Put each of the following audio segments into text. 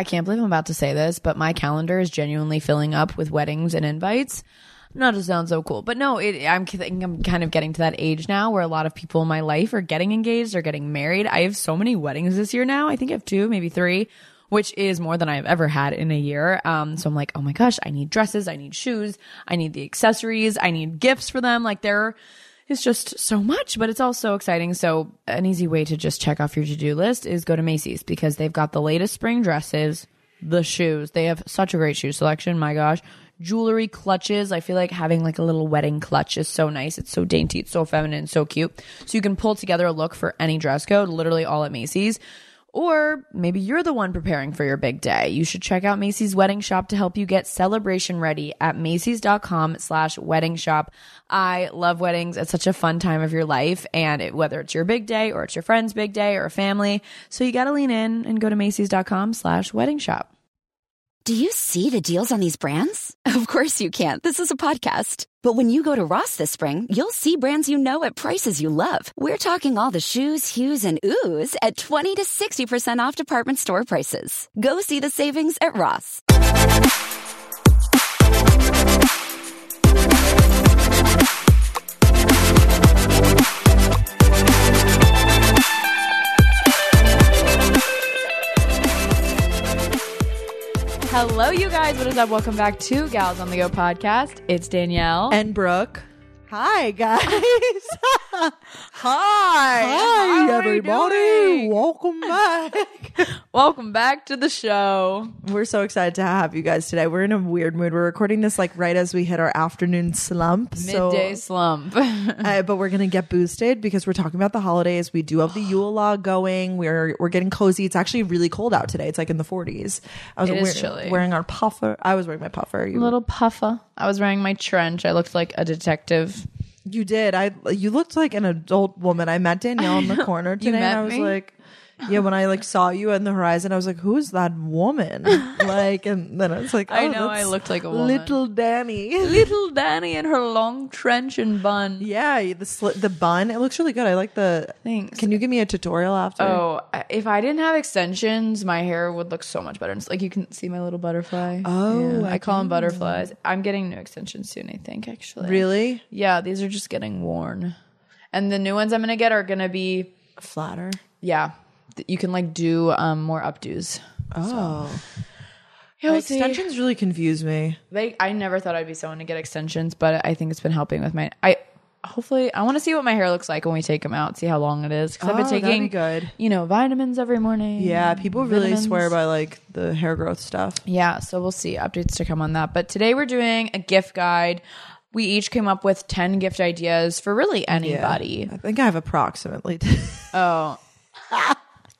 I can't believe I'm about to say this, but my calendar is genuinely filling up with weddings and invites. Not to sound so cool, but no, I'm kind of getting to that age now where a lot of people in my life are getting engaged or getting married. I have so many weddings this year now. I think I have 2, maybe 3, which is more than I've ever had in a year. So I'm like, oh my gosh, I need dresses. I need shoes. I need the accessories. I need gifts for them. Like there is just so much, but it's all so exciting. So an easy way to just check off your to-do list is go to Macy's because they've got the latest spring dresses, the shoes. They have such a great shoe selection. My gosh. Jewelry, clutches. I feel like having like a little wedding clutch is so nice. It's so dainty. It's so feminine. So cute. So you can pull together a look for any dress code, literally all at Macy's. Or maybe you're the one preparing for your big day. You should check out Macy's Wedding Shop to help you get celebration ready at Macy's.com/wedding shop. I love weddings. It's such a fun time of your life. And whether it's your big day or it's your friend's big day or family. So you got to lean in and go to Macy's.com/wedding shop. Do you see the deals on these brands? Of course you can. This is a podcast. But when you go to Ross this spring, you'll see brands you know at prices you love. We're talking all the shoes, hues, and oohs at 20 to 60% off department store prices. Go see the savings at Ross. Hello, you guys. What is up? Welcome back to Gals on the Go podcast. It's Danielle. And Brooke. Hi, guys. Hi. Hi, everybody. Welcome back. Welcome back to the show. We're so excited to have you guys today. We're in a weird mood. We're recording this like right as we hit our afternoon slump. Midday slump. But we're going to get boosted because we're talking about the holidays. We do have the Yule log going. We're getting cozy. It's actually really cold out today. It's like in the 40s. I was wearing our puffer. I was wearing my puffer. Little puffer. I was wearing my trench. I looked like a detective. You did. You looked like an adult woman. I met Danielle in the corner today, and I was like, yeah, when I like saw you on the horizon, I was like, who's that woman? Like, and then I was like, oh, I know I looked like a woman. Little Danny in her long trench and bun. Yeah, the bun. It looks really good. I like the. Thanks. Can you give me a tutorial after? Oh, if I didn't have extensions, my hair would look so much better. It's like you can see my little butterfly. Oh, yeah. I call them butterflies. I'm getting new extensions soon, I think, actually. Really? Yeah, these are just getting worn, and the new ones I'm gonna get are gonna be flatter. Yeah. You can like do more updos. Oh, so. Yeah, we'll see. Extensions really confuse me. I never thought I'd be someone to get extensions, but I think it's been helping with my. I want to see what my hair looks like when we take them out. See how long it is because I've been taking vitamins every morning. Yeah, people really swear by like the hair growth stuff. Yeah, so we'll see updates to come on that. But today we're doing a gift guide. We each came up with 10 gift ideas for really anybody. Yeah, I think I have approximately.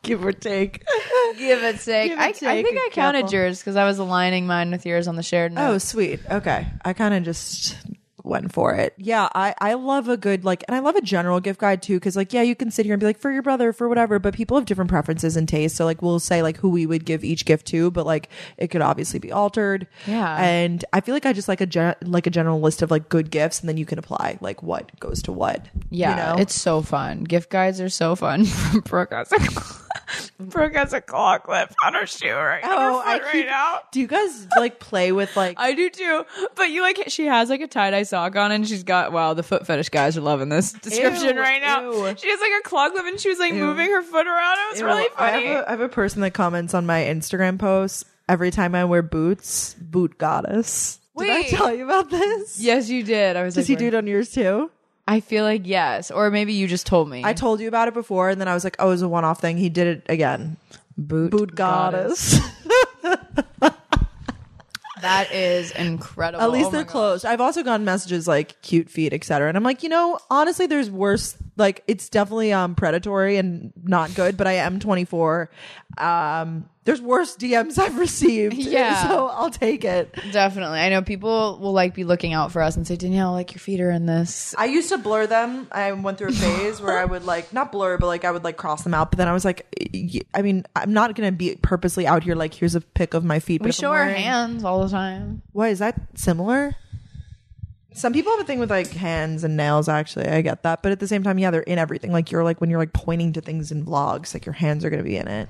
Give or take. I think I counted yours because I was aligning mine with yours on the shared note. Oh, sweet. Okay. I kind of just went for it. Yeah. I love a good, like, and I love a general gift guide too. Cause like, yeah, you can sit here and be like for your brother, for whatever, but people have different preferences and tastes. So like, we'll say like who we would give each gift to, but like it could obviously be altered. Yeah. And I feel like I just like a general list of like good gifts and then you can apply like what goes to what. Yeah. You know? It's so fun. Gift guides are so fun. Brooke has a claw clip on her shoe right now. Do you guys like play with like? I do too. But you like she has like a tie-dye sock on and she's got the foot fetish guys are loving this description right now. Ew. She has like a claw clip and she was like moving her foot around. It was really funny. I have a person that comments on my Instagram posts every time I wear boots. Boot goddess. Wait. Did I tell you about this? Yes, you did. I was. Does he do it on yours too? I feel like yes, or maybe you just told me. I told you about it before, and then I was like, "Oh, it was a one-off thing." He did it again. Boot goddess. That is incredible. At least they're close. I've also gotten messages like cute feet, etc. And I'm like, honestly, there's worse. Like, it's definitely predatory and not good. But I am 24. There's worse DMs I've received. Yeah. So I'll take it. Definitely. I know people will like be looking out for us and say, Danielle, like your feet are in this. I used to blur them. I went through a phase where I would like, not blur, but like I would like cross them out. But then I was like, I mean, I'm not going to be purposely out here like, here's a pic of my feet. We show our hands all the time. What, is that similar? Some people have a thing with like hands and nails, actually. I get that. But at the same time, yeah, they're in everything. Like you're like, when you're like pointing to things in vlogs, like your hands are going to be in it.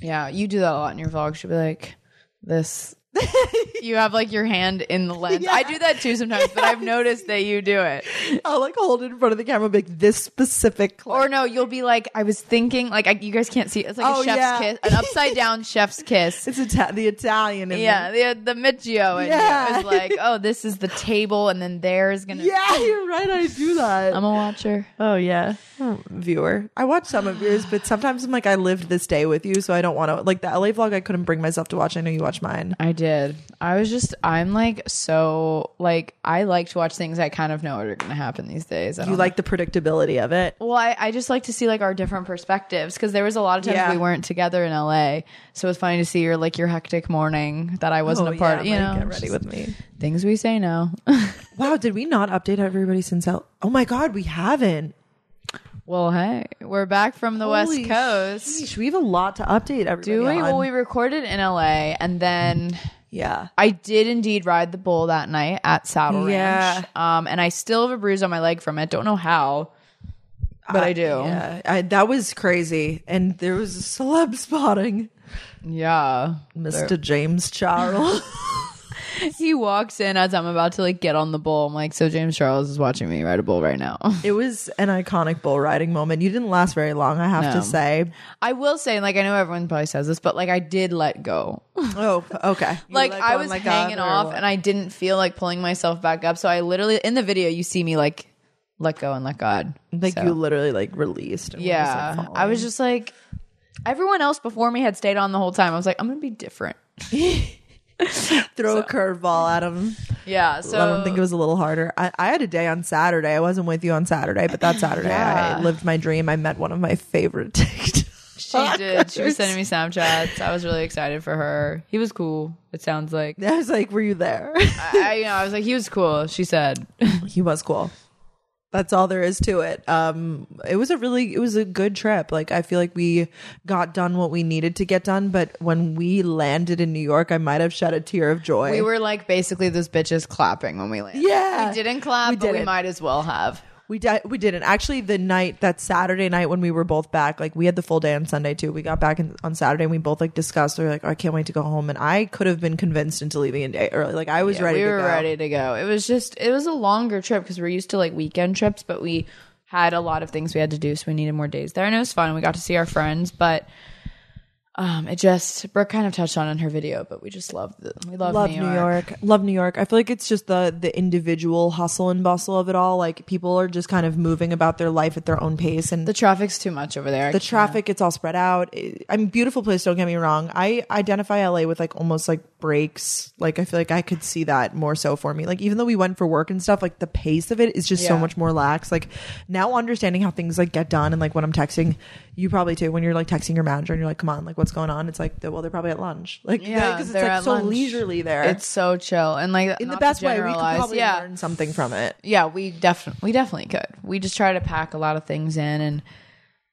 Yeah, you do that a lot in your vlogs. You'll be like, this. You have like your hand in the lens. Yeah. I do that too sometimes, but I've noticed that you do it. I'll like hold it in front of the camera, and be like this specific clip. Or no, you'll be like, I was thinking, like you guys can't see. It's like a chef's kiss, an upside down chef's kiss. It's the Italian. The Michio. Yeah, it's like, oh, this is the table, and then there's gonna. Yeah, you're right. I do that. I'm a watcher. Oh yeah, viewer. I watch some of yours, but sometimes I'm like, I lived this day with you, so I don't want to. Like the LA vlog, I couldn't bring myself to watch. I know you watch mine. I like to watch things I kind of know are going to happen these days. You like the predictability of it? Well, I just like to see like our different perspectives, because there was a lot of times we weren't together in LA, so it's funny to see your hectic morning that I wasn't a part of. Get ready with me. Things we say now. Wow, did we not update everybody since LA? Oh my God, we haven't. Well, hey, we're back from the West Coast. Sheesh, we have a lot to update everybody. Do we? Well, we recorded in LA, and then I did indeed ride the bull that night at Saddle Ranch. And I still have a bruise on my leg from it. Don't know how, but I do. Yeah, that was crazy, and there was a celeb spotting. Yeah, Mr. James Charles. He walks in as I'm about to get on the bull. I'm like, so James Charles is watching me ride a bull right now. It was an iconic bull riding moment. You didn't last very long, I have to say. I will say, I know everyone probably says this, but I did let go. Oh, okay. I was hanging off, and I didn't feel like pulling myself back up. So I literally, in the video, you see me let go and let God. You literally released. Yeah, I was just like, everyone else before me had stayed on the whole time. I was like, I'm gonna be different. Throw a curveball at him. Yeah, so I don't think it was a little harder. I had a day on Saturday. I wasn't with you on Saturday, but that Saturday I lived my dream. I met one of my favorite TikTokers. She did. She was sending me Snapchats. I was really excited for her. He was cool. It sounds like. I was like, were you there? I was like, he was cool. She said he was cool. That's all there is to it. It was a good trip. I feel like we got done what we needed to get done. But when we landed in New York, I might have shed a tear of joy. We were basically those bitches clapping when we landed. Yeah. We didn't clap, but we might as well have. We didn't. Actually, that Saturday night when we were both back, we had the full day on Sunday too. We got back on Saturday, and we both discussed. We were like, oh, I can't wait to go home. And I could have been convinced into leaving a day early. I was ready to go. We were ready to go. It was a longer trip because we're used to weekend trips, but we had a lot of things we had to do. So we needed more days there. And it was fun. We got to see our friends, but Brooke kind of touched on in her video, but we just love New York. Love New York. I feel it's just the individual hustle and bustle of it all. People are just kind of moving about their life at their own pace, and the traffic's too much over there. The traffic, it's all spread out. Beautiful place, don't get me wrong. I identify LA with almost breaks. I feel I could see that more so for me. Even though we went for work and stuff, the pace of it is just so much more lax. Now understanding how things get done, and when I'm texting, you probably too, when you're texting your manager and you're come on, what's going on? It's they're probably at lunch. Because it's so lunch. Leisurely there. It's so chill, and in the best way, we could probably learn something from it. Yeah, we definitely could. We just try to pack a lot of things in and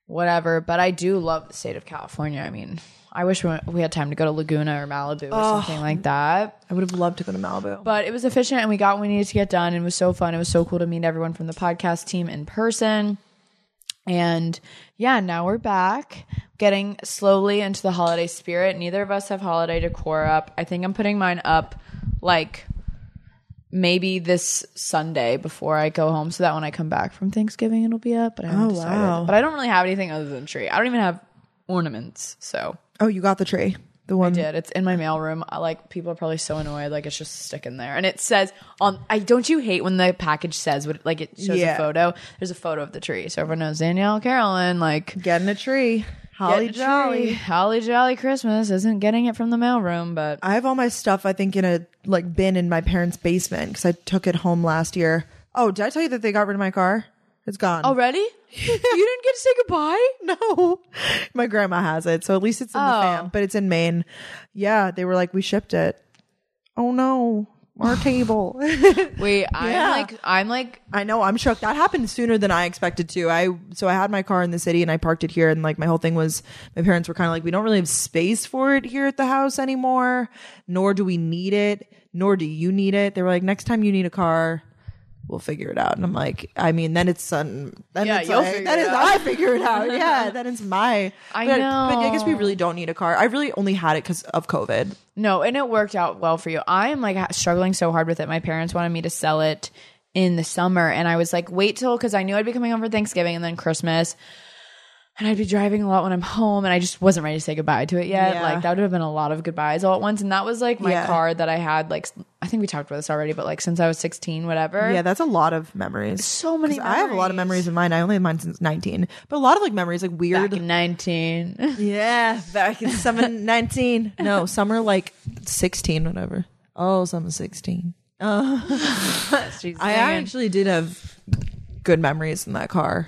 whatever. But I do love the state of California. I mean, I wish we had time to go to Laguna or Malibu or something like that. I would have loved to go to Malibu. But it was efficient, and we got what we needed to get done. It was so fun. It was so cool to meet everyone from the podcast team in person. And yeah, now we're back, getting slowly into the holiday spirit. Neither of us have holiday decor up. I think I'm putting mine up maybe this Sunday before I go home, so that when I come back from Thanksgiving, it'll be up. But I haven't decided. Wow. But I don't really have anything other than tree. I don't even have ornaments. So you got the tree. The one I did. It's in my mailroom. People are probably so annoyed. It's just sticking there, and it says on. Don't you hate when the package says what? It shows a photo. There's a photo of the tree, so everyone knows Danielle Carolyn. Getting a tree, holly jolly Christmas isn't getting it from the mailroom. But I have all my stuff. I think in a bin in my parents' basement because I took it home last year. Oh, did I tell you that they got rid of my car? It's gone already. You didn't get to say goodbye? No. My grandma has it, so at least it's in the fam, but it's in Maine. Yeah, they were we shipped it. Oh no, our table. Wait, I know, I'm shook. That happened sooner than I expected to. So I had my car in the city and I parked it here, and my whole thing was my parents were kind of we don't really have space for it here at the house anymore, nor do we need it, nor do you need it. They were next time you need a car, we'll figure it out. And I'm like, I mean, then it's son. Then yeah, it's you'll like, figure then it out. I figure it out. Yeah, then it's my. But I guess we really don't need a car. I really only had it because of COVID. No, and it worked out well for you. I am like struggling so hard with it. My parents wanted me to sell it in the summer, and I was like, wait till, because I knew I'd be coming home for Thanksgiving and then Christmas. And I'd be driving a lot when I'm home, and I just wasn't ready to say goodbye to it yet. Yeah. Like, that would have been a lot of goodbyes all at once. And that was, like, my car that I had, like, I think we talked about this already, but, like, since I was 16, whatever. Yeah, that's a lot of memories. So many memories. I have a lot of memories in mine. I only had mine since 19. But a lot of, like, memories, like, weird. Back in 19. Yeah, back in summer 19. No, summer, like, 16, whatever. Oh, summer 16. I actually did have good memories in that car.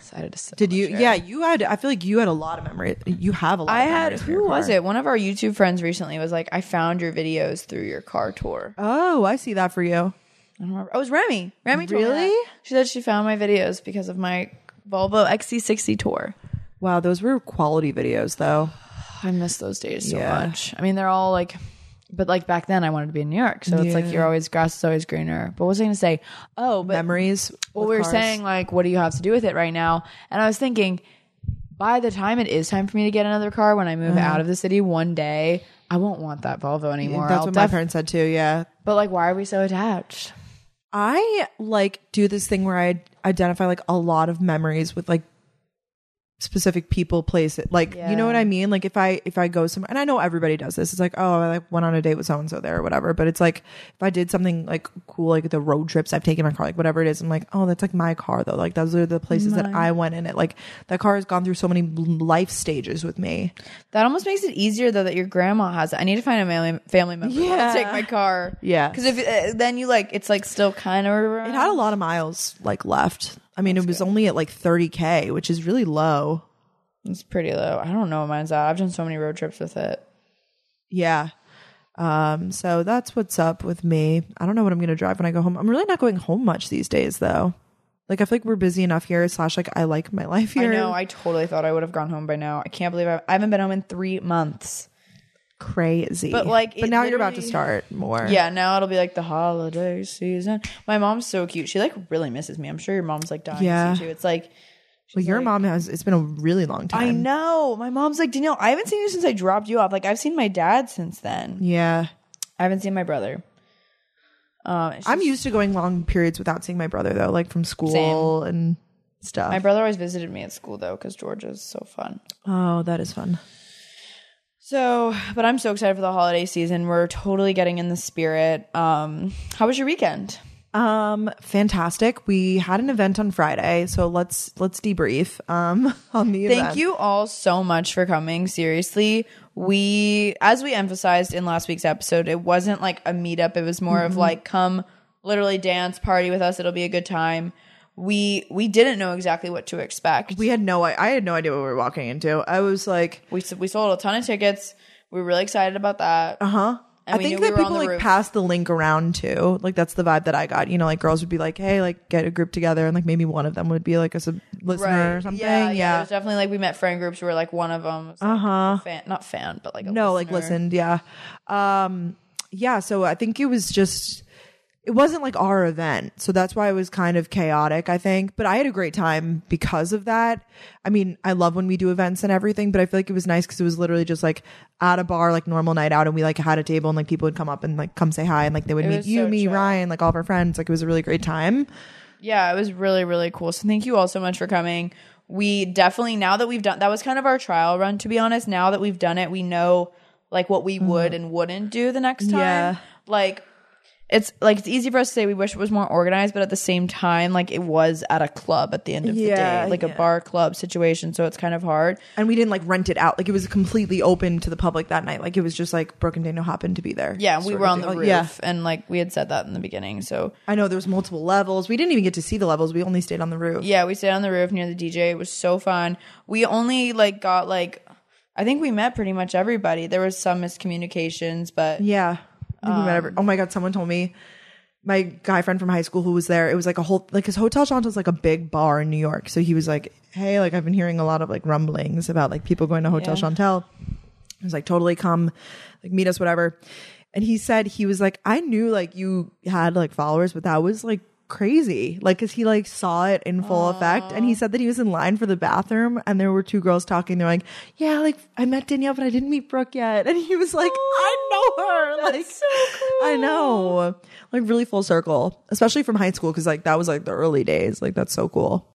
Did you? Yeah, you had. I feel like you had a lot of memories. You have a lot. I of had. Who was it? One of our YouTube friends recently was like, "I found your videos through your car tour." Oh, I see that for you. I don't remember. Oh, it was Remy. Remy told me that. She said she found my videos because of my Volvo XC60 tour. Wow, those were quality videos, though. I miss those days so much. I mean, they're all like. But like back then I wanted to be in New York. So it's like grass is always greener. But what was I going to say? Oh, but memories. Well, we were saying like, what do you have to do with it right now? And I was thinking by the time it is time for me to get another car, when I move out of the city one day, I won't want that Volvo anymore. That's what my parents said too. Yeah. But like, why are we so attached? I like do this thing where I identify like a lot of memories with like specific people, place it, like you know what I mean, like if I go somewhere, and I know everybody does this, it's like, oh, I like went on a date with so-and-so there or whatever, but it's like if I did something like cool, like the road trips I've taken in my car, like whatever it is, I'm like, oh, that's like my car though, like those are the places that I went in it, like that car has gone through so many life stages with me. That almost makes it easier though that your grandma has it. I need to find a family member to take my car, because if then you like, it's like still kind of around. It had a lot of miles like left. I mean, it was only at like 30K, which is really low. It's pretty low. I don't know what mine's at. I've done so many road trips with it. Yeah. So that's what's up with me. I don't know what I'm going to drive when I go home. I'm really not going home much these days, though. Like, I feel like we're busy enough here, like, I like my life here. I know. I totally thought I would have gone home by now. I can't believe I haven't been home in 3 months. Crazy. But like, but now you're about to start more. Yeah, now it'll be like the holiday season. My mom's so cute. She like really misses me. I'm sure your mom's like dying to see you. It's like, well, your mom has. It's been a really long time. I know. My mom's like, Danielle, I haven't seen you since I dropped you off. Like, I've seen my dad since then. Yeah, I haven't seen my brother. I'm used to going long periods without seeing my brother though, like from school and stuff. My brother always visited me at school though, because Georgia's so fun. Oh, that is fun. So, but I'm so excited for the holiday season. We're totally getting in the spirit. How was your weekend? Fantastic. We had an event on Friday, so let's debrief on the event. Thank you all so much for coming. Seriously, we, as we emphasized in last week's episode, it wasn't like a meetup. It was more of like, come literally dance, party with us. It'll be a good time. We didn't know exactly what to expect. I had no idea what we were walking into. I was like, we sold a ton of tickets. We were really excited about that. I think that people like passed the link around too. Like that's the vibe that I got. You know, like girls would be like, hey, like get a group together, and like maybe one of them would be like a listener or something. Yeah. It was definitely like we met friend groups where like one of them was like a fan, not fan, but like a listener. Like listened. Yeah, yeah. So I think it was just. It wasn't like our event, so that's why it was kind of chaotic, I think. But I had a great time because of that. I mean, I love when we do events and everything, but I feel like it was nice because it was literally just like at a bar, like normal night out, and we like had a table and like people would come up and like come say hi, and like they would meet you, me, Ryan, like all of our friends. Like it was a really great time. Yeah, it was really, really cool. So thank you all so much for coming. We definitely, now that we've done, that was kind of our trial run, to be honest. Now that we've done it, we know like what we would and wouldn't do the next time. Yeah. It's easy for us to say we wish it was more organized, but at the same time, like it was at a club at the end of the day, like a bar club situation. So it's kind of hard. And we didn't like rent it out. Like it was completely open to the public that night. Like it was just like Brooke and Daniel happened to be there. Yeah. We were on the roof and like we had said that in the beginning. So I know there was multiple levels. We didn't even get to see the levels. We only stayed on the roof. Yeah. We stayed on the roof near the DJ. It was so fun. We only like got like, I think we met pretty much everybody. There was some miscommunications, but yeah. Oh my God, someone told me, my guy friend from high school who was there, it was like a whole, like his Hotel Chantelle is like a big bar in New York. So he was like, hey, like I've been hearing a lot of like rumblings about like people going to Hotel Chantelle. I was like, totally come, like meet us, whatever. And he said, he was like, I knew like you had like followers, but that was like crazy, like, because he like saw it in full effect, and he said that he was in line for the bathroom and there were two girls talking. They're like, yeah, like I met Danielle but I didn't meet Brooke yet, and he was like, I know her, like so cool. I know, like really full circle, especially from high school, because like that was like the early days, like that's so cool.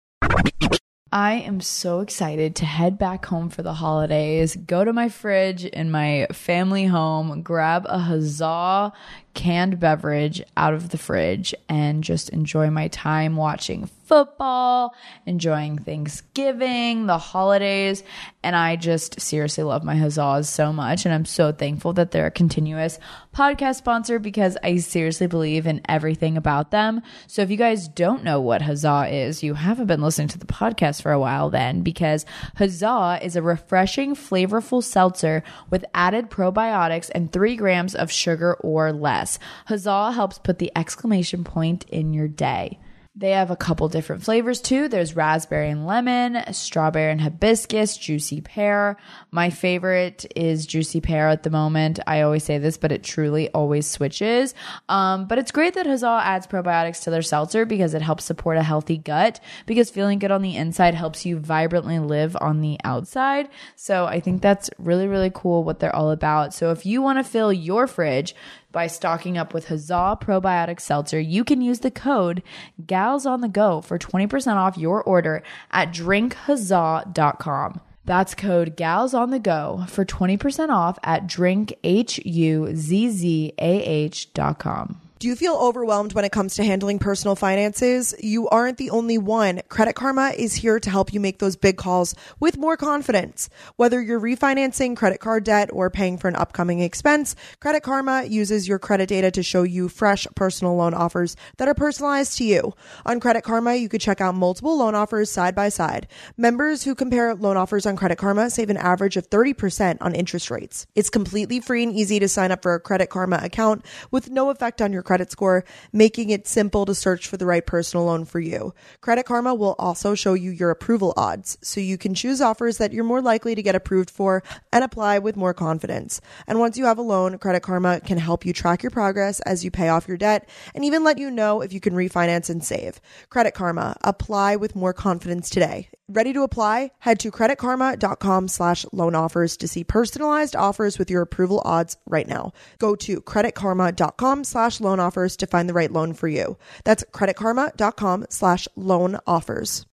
I am so excited to head back home for the holidays, go to my fridge in my family home, grab a Huzzah canned beverage out of the fridge, and just enjoy my time watching football, enjoying Thanksgiving, the holidays. And I just seriously love my Huzzahs so much. And I'm so thankful that they're a continuous podcast sponsor, because I seriously believe in everything about them. So if you guys don't know what Huzzah is, you haven't been listening to the podcast for a while then, because Huzzah is a refreshing, flavorful seltzer with added probiotics and 3 grams of sugar or less. Huzzah helps put the exclamation point in your day. They have a couple different flavors too. There's raspberry and lemon, strawberry and hibiscus, juicy pear. My favorite is juicy pear at the moment. I always say this, but it truly always switches. But it's great that Huzzah adds probiotics to their seltzer, because it helps support a healthy gut, because feeling good on the inside helps you vibrantly live on the outside. So I think that's really, really cool what they're all about. So if you want to fill your fridge by stocking up with Huzzah Probiotic Seltzer, you can use the code Gals on the Go for 20% off your order at drinkhuzzah.com. That's code Gals on the Go for 20% off at drinkhuzzah.com. Do you feel overwhelmed when it comes to handling personal finances? You aren't the only one. Credit Karma is here to help you make those big calls with more confidence. Whether you're refinancing credit card debt or paying for an upcoming expense, Credit Karma uses your credit data to show you fresh personal loan offers that are personalized to you. On Credit Karma, you could check out multiple loan offers side by side. Members who compare loan offers on Credit Karma save an average of 30% on interest rates. It's completely free and easy to sign up for a Credit Karma account with no effect on your credit score, making it simple to search for the right personal loan for you. Credit Karma will also show you your approval odds, so you can choose offers that you're more likely to get approved for and apply with more confidence. And once you have a loan, Credit Karma can help you track your progress as you pay off your debt, and even let you know if you can refinance and save. Credit Karma, apply with more confidence today. Ready to apply? Head to creditkarma.com/loanoffers to see personalized offers with your approval odds right now. Go to creditkarma.com/loanoffers to find the right loan for you. That's creditkarma.com/loanoffers.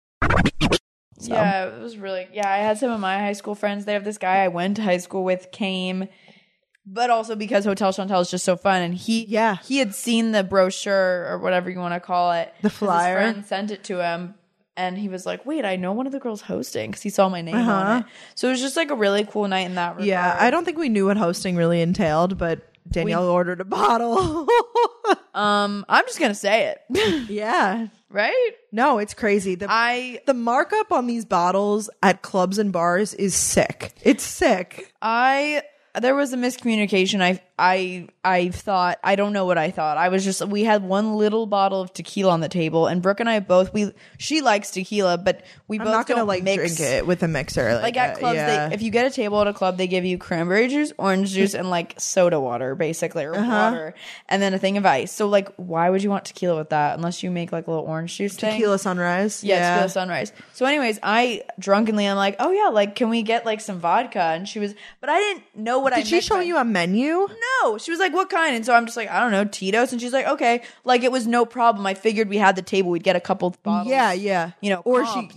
So. Yeah, it was really, I had some of my high school friends. They have this guy I went to high school with came, but also because Hotel Chantelle is just so fun. And he had seen the brochure or whatever you want to call it. The flyer. His friend sent it to him. And he was like, wait, I know one of the girls hosting, because he saw my name on it. So it was just like a really cool night in that regard. Yeah, I don't think we knew what hosting really entailed, but Danielle ordered a bottle. I'm just going to say it. Yeah. Right? No, it's crazy. The markup on these bottles at clubs and bars is sick. It's sick. There was a miscommunication. I don't know what I thought. I was just, we had one little bottle of tequila on the table, and Brooke and I both, she likes tequila, but I'm not gonna like mix, drink it with a mixer. Like at clubs, they, if you get a table at a club, they give you cranberry juice, orange juice, and like soda water, basically, or water, and then a thing of ice. So like, why would you want tequila with that unless you make like a little orange juice thing? Tequila sunrise. Yeah, tequila sunrise. So anyways, I drunkenly, I'm like, oh yeah, like can we get like some vodka? And she was, but I didn't know what I meant. Did she show you a menu? No, she was like, what kind? And so I'm just like, I don't know, Tito's. And she's like, okay. Like it was no problem. I figured we had the table, we'd get a couple bottles. Yeah. You know, or comped.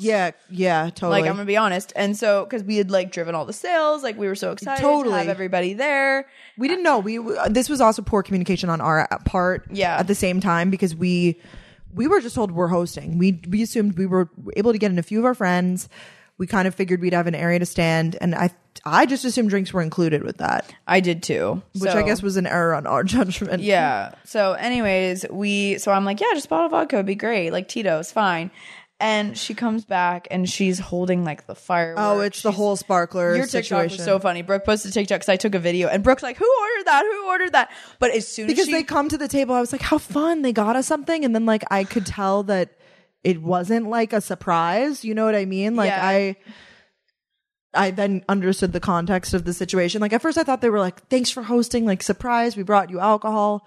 Yeah, totally. Like I'm gonna be honest. And so because we had like driven all the sales, like we were so excited to have everybody there. We didn't know. This was also poor communication on our part. Yeah. At the same time, because we were just told we're hosting. We assumed we were able to get in a few of our friends. We kind of figured we'd have an area to stand, and I just assumed drinks were included with that. I did too. Which I guess was an error on our judgment. Yeah. So anyways, so I'm like, yeah, just bottle of vodka would be great. Like Tito's, fine. And she comes back and she's holding like the fireworks. Oh, it's the whole sparkler situation. Your TikTok was so funny. Brooke posted TikTok because I took a video, and Brooke's like, who ordered that? But as soon as they come to the table, I was like, how fun. They got us something. And then like I could tell that it wasn't like a surprise. You know what I mean? Like I then understood the context of the situation. Like at first I thought they were like, thanks for hosting, like surprise, we brought you alcohol.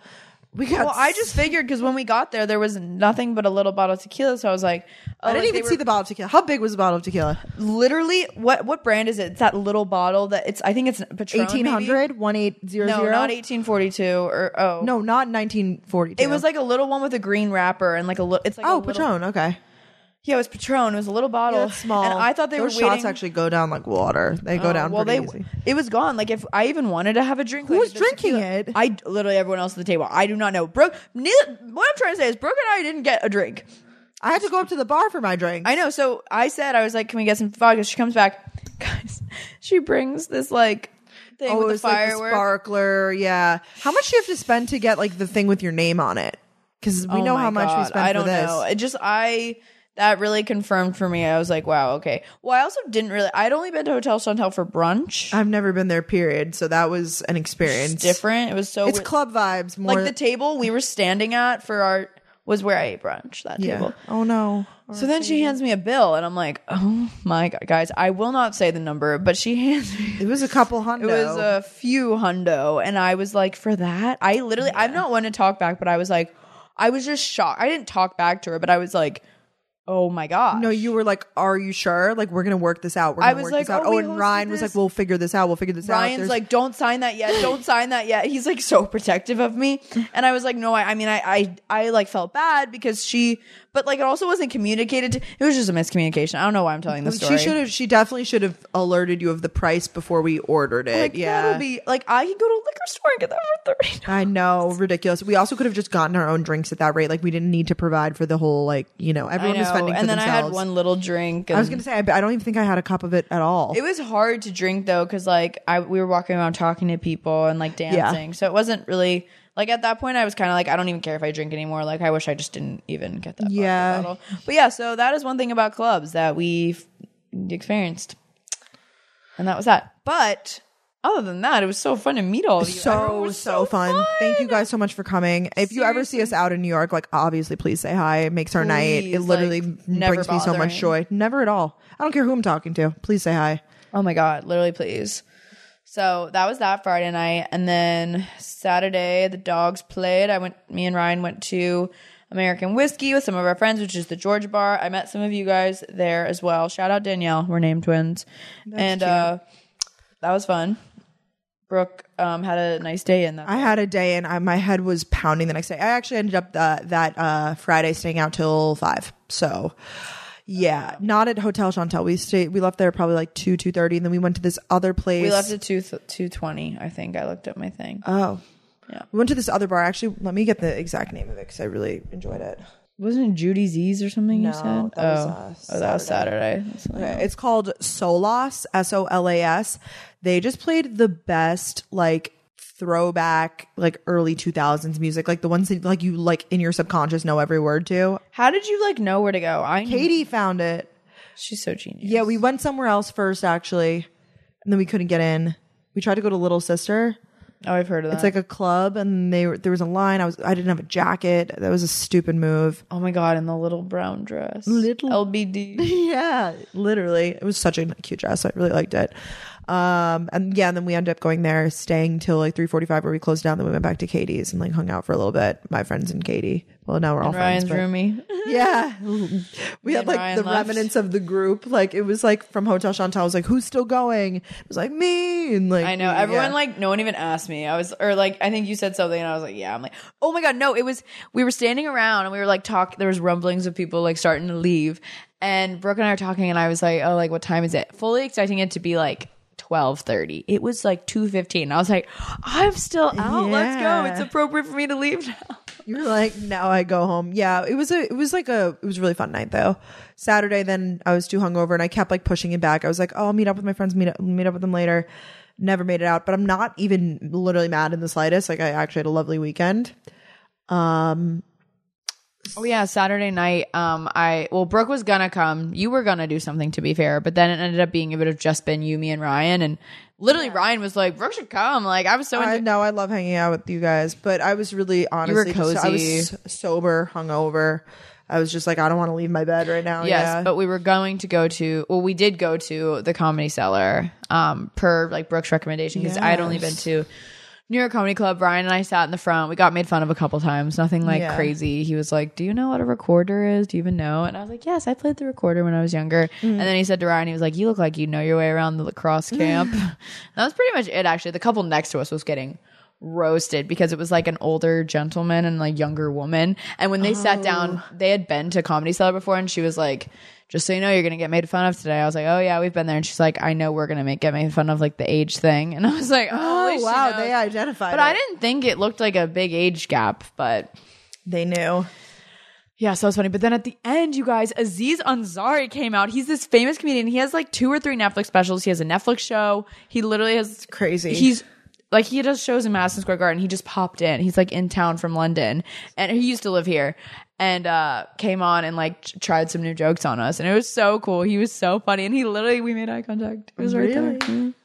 Well, I just figured because when we got there, there was nothing but a little bottle of tequila. So I was like, oh, I didn't even see the bottle of tequila. How big was the bottle of tequila? Literally, what brand is it? It's that little bottle that it's. I think it's Patron. 1800 1800. No, not 1842 or oh no, not 1942. It was like a little one with a green wrapper and like a little. It's like oh, a little, Patron. Okay. Yeah, it was Patron. It was a little bottle. Yeah, it's small. And I thought they those were waiting. Shots actually go down like water. They go down well, pretty easy. It was gone. Like if I even wanted to have a drink. Who was drinking it? I literally everyone else at the table. I do not know. Brooke, what I'm trying to say is Brooke and I didn't get a drink. I had to go up to the bar for my drink. I know. So I said, I was like, can we get some vodka? She comes back. Guys, she brings this like thing with the fireworks. Like the sparkler. Yeah. How much do you have to spend to get like the thing with your name on it? Because we know how much we spent for this. I don't know. It just, that really confirmed for me. I was like, wow, okay. Well, I also didn't really... I'd only been to Hotel Chantelle for brunch. I've never been there, period. So that was an experience. It's different. It was so... It's club vibes. More like the table we were standing at for our... was where I ate brunch, that table. Oh, no. So then she hands me a bill, and I'm like, oh, my God. Guys, I will not say the number, but she hands me... It was a couple hundo. It was a few hundo. And I was like, for that? I literally... Yeah. I'm not one to talk back, but I was like... I was just shocked. I didn't talk back to her, but I was like... Oh my God. No, you were like, are you sure? Like, we're going to work this out. We're going to work this out. Oh, and Ryan was like, we'll figure this out. We'll figure this out. Ryan's like, don't sign that yet. Don't sign that yet. He's like so protective of me. And I was like, no, I mean, I like felt bad because she, but like it also wasn't communicated. It was just a miscommunication. I don't know why I'm telling this story. She definitely should have alerted you of the price before we ordered it. Like, yeah. That'll be like, I can go to a liquor store and get that for $30. I know. Ridiculous. We also could have just gotten our own drinks at that rate. Like we didn't need to provide for the whole, like, you know, everyone was and then themselves. I had one little drink. And I was going to say, I don't even think I had a cup of it at all. It was hard to drink, though, because, like, we were walking around talking to people and, like, dancing. Yeah. So it wasn't really... Like, at that point, I was kind of like, I don't even care if I drink anymore. Like, I wish I just didn't even get that bottle. But, yeah, so that is one thing about clubs that we experienced. And that was that. But... Other than that, it was so fun to meet all of you. So fun. Thank you guys so much for coming. If you ever see us out in New York, like obviously please say hi. It makes our night. It literally brings me so much joy. Never at all. I don't care who I'm talking to. Please say hi. Oh my God. Literally please. So that was that Friday night. And then Saturday, the dogs played. Me and Ryan went to American Whiskey with some of our friends, which is the Georgia bar. I met some of you guys there as well. Shout out Danielle. We're named twins. And that was fun. Brooke had a nice day in that. I had a day and my head was pounding the next day. I actually ended up that Friday staying out till 5. So yeah, not at Hotel Chantelle. We left there probably like 2:30 and then we went to this other place. We left at 2:20, I think. I looked up my thing. Oh. Yeah. We went to this other bar. Actually, let me get the exact name of it cuz I really enjoyed it. Wasn't it Judy Z's or something you said? That was Saturday. Okay. It's called Solas, Solas. They just played the best, like, throwback, like, early 2000s music. Like, the ones that, like, you, like, in your subconscious know every word to. How did you, like, know where to go? Katie found it. She's so genius. Yeah, we went somewhere else first, actually. And then we couldn't get in. We tried to go to Little Sister. Oh, I've heard of that. It's like a club, and there was a line. I didn't have a jacket. That was a stupid move. Oh my God! In the little brown dress, little LBD. Yeah, literally, it was such a cute dress. I really liked it. And then we ended up going there, staying till like 3:45, where we closed down. Then we went back to Katie's and like hung out for a little bit. My friends and Katie. Well, now we're all friends. Ryan's roomie. Yeah, we had like Ryan the left. Remnants of the group. Like it was like from Hotel Chantelle. I was like, who's still going? It was like me. And like I know everyone. Yeah. Like no one even asked me. I think you said something, and I was like, yeah. I'm like, oh my God, no! It was we were standing around and we were like There was rumblings of people like starting to leave, and Brooke and I were talking, and I was like, oh, like what time is it? Fully expecting it to be like 12:30. It was like 2:15. I was like, I'm still out. Yeah. Let's go. It's appropriate for me to leave now. You're like, now I go home. Yeah, it was a really fun night though. Saturday, then I was too hungover and I kept like pushing it back. I was like, oh, I'll meet up with my friends, meet up with them later. Never made it out, but I'm not even literally mad in the slightest. Like I actually had a lovely weekend. Oh yeah, Saturday night. Brooke was gonna come. You were gonna do something, to be fair, but then it ended up being it would have just been you, me, and Ryan, and literally Ryan was like, Brooke should come. Like I was so. I know I love hanging out with you guys, but I was really honestly cozy. I was sober, hungover. I was just like, I don't want to leave my bed right now. Yes, yeah. But we were going to go to. Well, we did go to the Comedy Cellar, per like Brooke's recommendation because I'd only been to New York Comedy Club, Ryan and I sat in the front. We got made fun of a couple times. Nothing like crazy. He was like, do you know what a recorder is? Do you even know? And I was like, yes, I played the recorder when I was younger. Mm-hmm. And then he said to Ryan, he was like, you look like you know your way around the lacrosse camp. That was pretty much it, actually. The couple next to us was getting roasted because it was like an older gentleman and like younger woman, and when they sat down, they had been to Comedy Cellar before, and she was like, just so you know, you're gonna get made fun of today. I was like, oh yeah, we've been there. And she's like, I know we're gonna get made fun of, like the age thing. And I was like, oh wow, they identified but it. I didn't think it looked like a big age gap, but they knew. Yeah, so it's funny. But then at the end, you guys, Aziz Ansari came out. He's this famous comedian. He has like 2 or 3 Netflix specials. He has a Netflix show. He literally has it's crazy. He's like, he does shows in Madison Square Garden. He just popped in. He's like in town from London, and he used to live here, and came on and like tried some new jokes on us, and it was so cool. He was so funny, and he literally, we made eye contact. It was right there.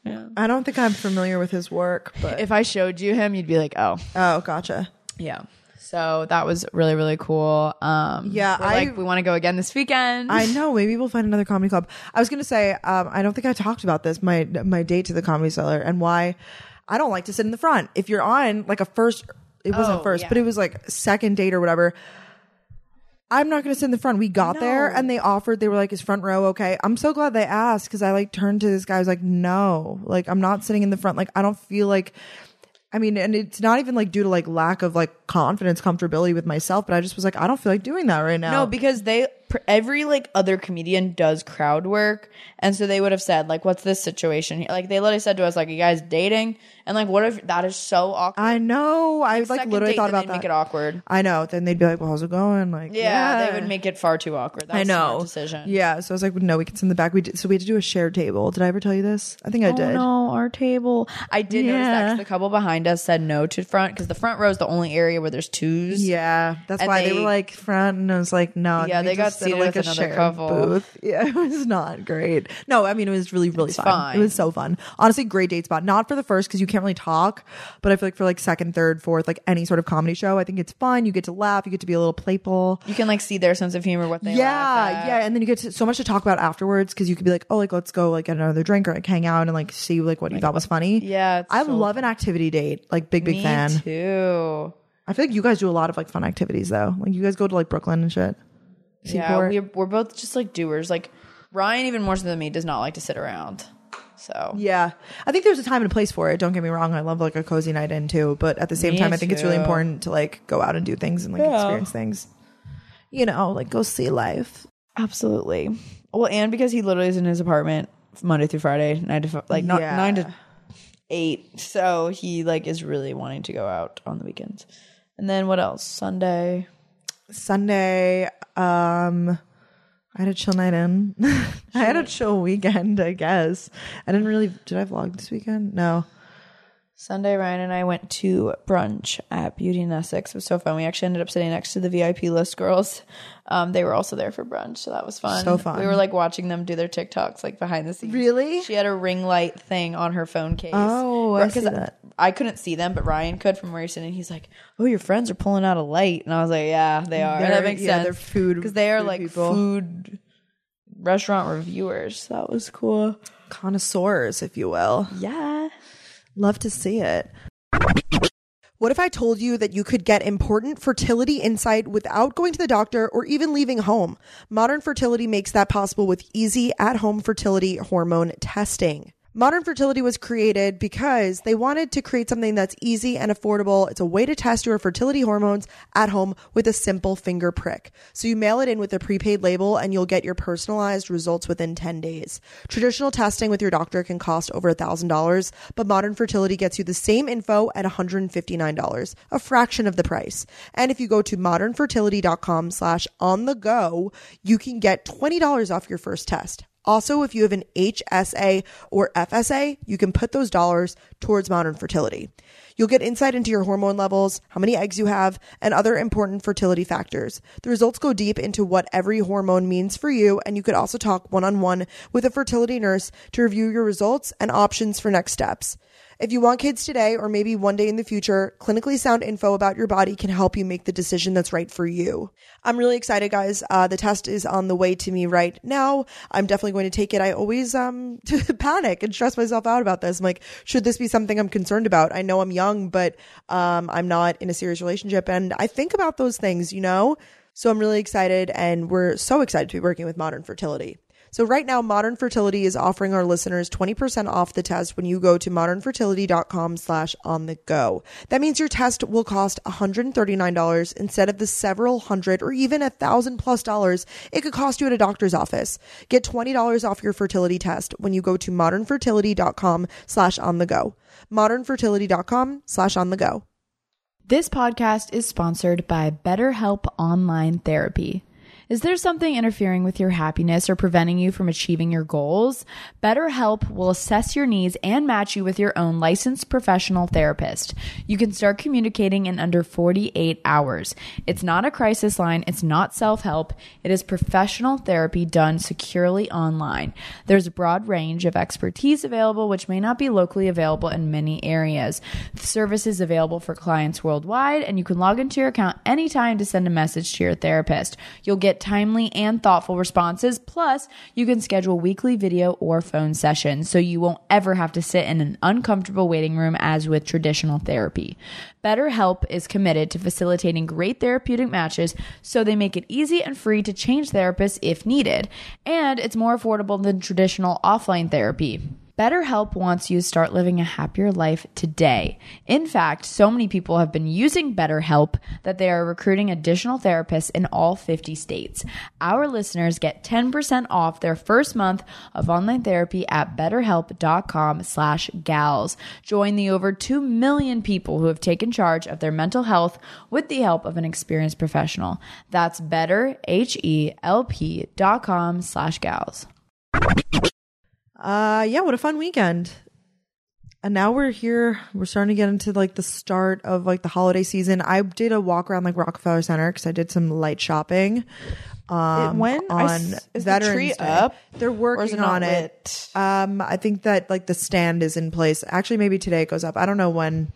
Yeah. I don't think I'm familiar with his work, but if I showed you him, you'd be like, oh, gotcha. Yeah. So that was really, really cool. Yeah, we want to go again this weekend. I know. Maybe we'll find another comedy club. I was going to say, I don't think I talked about this, my date to the Comedy Cellar, and why I don't like to sit in the front. If you're on like a first, it wasn't first, but it was like second date or whatever, I'm not going to sit in the front. We got there and they were like, is front row okay? I'm so glad they asked, because I like turned to this guy. I was like, no, like I'm not sitting in the front. Like I don't feel like, I mean, and it's not even like due to like lack of like confidence, comfortability with myself, but I just was like, I don't feel like doing that right now. No, because every like other comedian does crowd work, and so they would have said like, what's this situation here? Like they literally said to us like, are you guys dating? And like, what if that is so awkward? I know. I like literally thought about that. Make it awkward. I know. Then they'd be like, well, how's it going? Like, yeah, they would make it far too awkward. That was a decision. Yeah. So I was like, well, no, we can sit in the back. So we had to do a shared table. Did I ever tell you this? I think I did. No, our table. I did notice that, because the couple behind us said no to front, because the front row is the only area where there's twos. Yeah, that's and why they were like front, and I was like, no. Yeah, they got seated like with another couple. Booth. Yeah, it was not great. No, I mean, it was really, really fun. It was so fun. Honestly, great date spot. Not for the first, because you can't really talk, but I feel like for like second, third, fourth, like any sort of comedy show, I think it's fun. You get to laugh. You get to be a little playful. You can like see their sense of humor, what they laugh at. Yeah, and then you get so much to talk about afterwards, because you could be like, oh, like let's go like get another drink, or like hang out and like see like what you thought was funny. Yeah, I love an activity date. Like big fan. Me too. I feel like you guys do a lot of like fun activities though. Like you guys go to like Brooklyn and shit. Seaport. Yeah, we're both just like doers. Like Ryan, even more so than me, does not like to sit around. So yeah, I think there's a time and a place for it. Don't get me wrong. I love like a cozy night in too, but at the same time, I think it's really important to like go out and do things and like experience things. You know, like go see life. Absolutely. Well, and because he literally is in his apartment Monday through Friday, 9 to 8, so he like is really wanting to go out on the weekends. And then what else? Sunday. I had a chill night in. I had a chill weekend, I guess. I didn't really. Did I vlog this weekend? No. Sunday, Ryan and I went to brunch at Beauty in Essex. It was so fun. We actually ended up sitting next to the VIP list girls. They were also there for brunch, so that was fun. So fun. We were like watching them do their TikToks like behind the scenes. Really? She had a ring light thing on her phone case. Oh, I see that. I couldn't see them, but Ryan could from where he's sitting. He's like, "Oh, your friends are pulling out a light," and I was like, "Yeah, they are." And that makes sense. They're food, because they are food like people. Food restaurant reviewers. So that was cool. Connoisseurs, if you will. Yeah. Love to see it. What if I told you that you could get important fertility insight without going to the doctor or even leaving home? Modern Fertility makes that possible with easy at-home fertility hormone testing. Modern Fertility was created because they wanted to create something that's easy and affordable. It's a way to test your fertility hormones at home with a simple finger prick. So you mail it in with a prepaid label and you'll get your personalized results within 10 days. Traditional testing with your doctor can cost over $1,000, but Modern Fertility gets you the same info at $159, a fraction of the price. And if you go to modernfertility.com/onthego, you can get $20 off your first test. Also, if you have an HSA or FSA, you can put those dollars towards Modern Fertility. You'll get insight into your hormone levels, how many eggs you have, and other important fertility factors. The results go deep into what every hormone means for you, and you could also talk one-on-one with a fertility nurse to review your results and options for next steps. If you want kids today or maybe one day in the future, clinically sound info about your body can help you make the decision that's right for you. I'm really excited, guys. The test is on the way to me right now. I'm definitely going to take it. I always panic and stress myself out about this. I'm like, should this be something I'm concerned about? I know I'm young, but I'm not in a serious relationship. And I think about those things, you know? So I'm really excited, and we're so excited to be working with Modern Fertility. So right now, Modern Fertility is offering our listeners 20% off the test when you go to modernfertility.com/onthego. That means your test will cost $139 instead of the several hundred or even $1,000+ it could cost you at a doctor's office. Get $20 off your fertility test when you go to modernfertility.com/onthego. modernfertility.com/onthego. This podcast is sponsored by BetterHelp Online Therapy. Is there something interfering with your happiness or preventing you from achieving your goals? BetterHelp will assess your needs and match you with your own licensed professional therapist. You can start communicating in under 48 hours. It's not a crisis line. It's not self-help. It is professional therapy done securely online. There's a broad range of expertise available, which may not be locally available in many areas. The service is available for clients worldwide, and you can log into your account anytime to send a message to your therapist. You'll get timely and thoughtful responses. Plus, you can schedule weekly video or phone sessions, so you won't ever have to sit in an uncomfortable waiting room as with traditional therapy. BetterHelp is committed to facilitating great therapeutic matches, so they make it easy and free to change therapists if needed. And it's more affordable than traditional offline therapy. BetterHelp wants you to start living a happier life today. In fact, so many people have been using BetterHelp that they are recruiting additional therapists in all 50 states. Our listeners get 10% off their first month of online therapy at BetterHelp.com/gals. Join the over 2 million people who have taken charge of their mental health with the help of an experienced professional. That's BetterHelp.com/gals. Yeah, what a fun weekend. And now we're here. We're starting to get into like the start of like the holiday season. I did a walk around like Rockefeller Center because I did some light shopping. Is Veterans the tree Day. Up? They're working on it. I think that like the stand is in place. Actually, maybe today it goes up. I don't know when.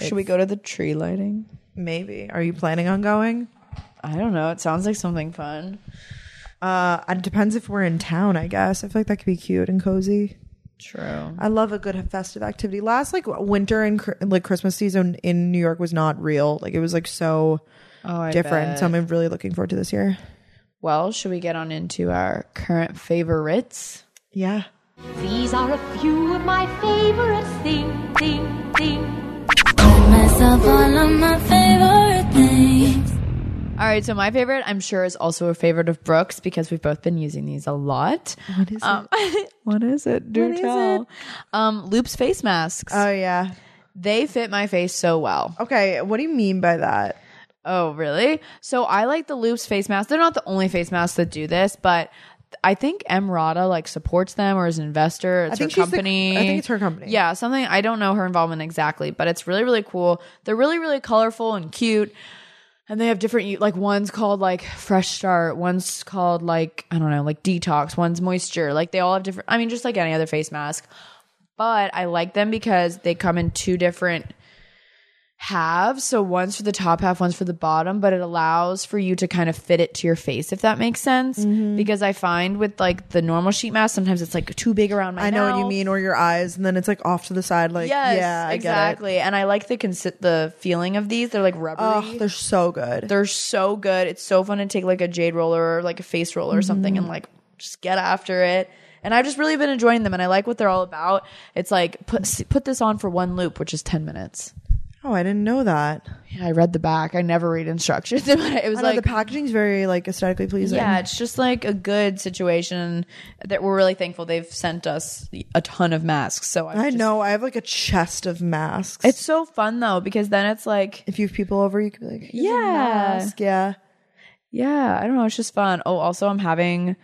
Should we go to the tree lighting? Maybe. Are you planning on going? I don't know. It sounds like something fun. It depends if we're in town, I guess. I feel like that could be cute and cozy. True. I love a good festive activity. Last like winter and like Christmas season in New York was not real. Like it was like so different. Bet. So I'm really looking forward to this year. Well, should we get on into our current favorites? Yeah. These are a few of my favorites. Thing. I mess up all of my favorite things. All right, so my favorite, I'm sure, is also a favorite of Brooke's because we've both been using these a lot. What is it? What is it? Do tell. It? Loop's face masks. Oh, yeah. They fit my face so well. Okay, what do you mean by that? Oh, really? So I like the Loop's face masks. They're not the only face masks that do this, but I think Emrata like supports them or is an investor. It's her company. I think it's her company. Yeah, something. I don't know her involvement exactly, but it's really, really cool. They're really, really colorful and cute. And they have different, like one's called like Fresh Start, one's called like, I don't know, like Detox, one's Moisture. Like they all have different, I mean, just like any other face mask. But I like them because they come in two different halves. So one's for the top half, one's for the bottom, but it allows for you to kind of fit it to your face, if that makes sense. Mm-hmm. Because I find with like the normal sheet mask, sometimes it's like too big around my mouth. I know what you mean, or your eyes, and then it's like off to the side. Like, yes, yeah, exactly. I get it. And I like the feeling of these. They're like rubbery. Oh, they're so good. They're so good. It's so fun to take like a jade roller or like a face roller or something and like just get after it. And I've just really been enjoying them, and I like what they're all about. It's like put this on for one loop, which is 10 minutes. Oh, I didn't know that. Yeah, I read the back. I never read instructions. It was like the packaging's very like aesthetically pleasing. Yeah, it's just like a good situation that we're really thankful they've sent us a ton of masks. So I have like a chest of masks. It's so fun though, because then it's like if you have people over, you can be like, yeah, a mask. Yeah, I don't know. It's just fun. Oh, also I'm having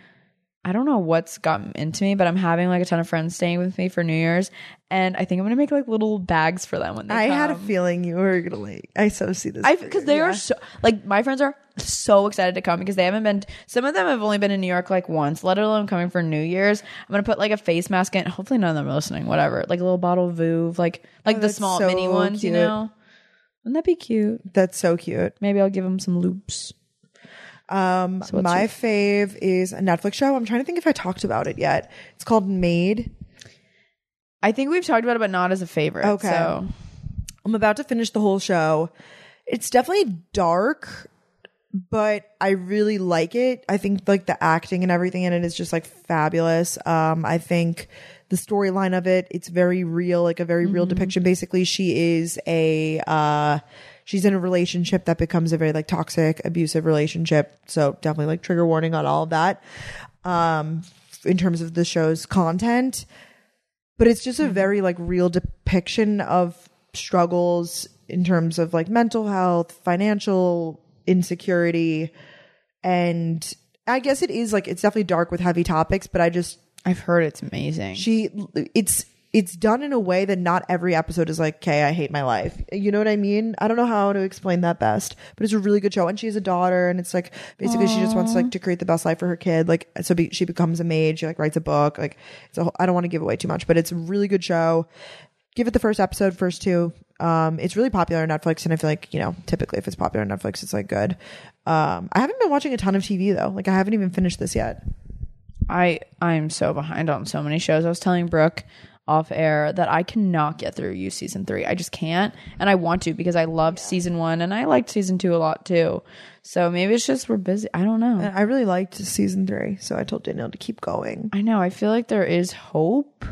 I don't know what's gotten into me, but I'm having like a ton of friends staying with me for New Year's, and I think I'm gonna make like little bags for them when they come. I had a feeling you were gonna like. I so see this because they are so like my friends are so excited to come because they haven't been. Some of them have only been in New York like once, let alone coming for New Year's. I'm gonna put like a face mask in. Hopefully none of them are listening. Whatever, like a little bottle of Vouv, like oh, the small so mini ones, cute. You know. Wouldn't that be cute? That's so cute. Maybe I'll give them some loops. So my fave is a Netflix show. I'm trying to think if I talked about it yet. It's called Maid. I think we've talked about it, but not as a favorite. Okay. So. I'm about to finish the whole show. It's definitely dark, but I really like it. I think like the acting and everything in it is just like fabulous. I think the storyline of it, it's very real, like a very real depiction. Basically, she is she's in a relationship that becomes a very like toxic, abusive relationship. So definitely like trigger warning on all of that in terms of the show's content. But it's just a very like real depiction of struggles in terms of like mental health, financial insecurity. And I guess it is like, it's definitely dark with heavy topics, but I've heard it's amazing. It's done in a way that not every episode is like, okay, I hate my life. You know what I mean? I don't know how to explain that best, but it's a really good show. And she has a daughter, and it's like basically Aww. She just wants like to create the best life for her kid. Like, so she becomes a maid. She like writes a book. Like, it's a whole, I don't want to give away too much, but it's a really good show. Give it the first episode, first two. It's really popular on Netflix, and I feel like, you know, typically if it's popular on Netflix, it's like good. I haven't been watching a ton of TV though. Like, I haven't even finished this yet. I'm so behind on so many shows. I was telling Brooke off air that I cannot get through You season 3. I just can't, and I want to because I loved season 1 and I liked season 2 a lot too. So maybe it's just we're busy. I don't know. And I really liked season 3, so I told Danielle to keep going. I know. I feel like there is hope,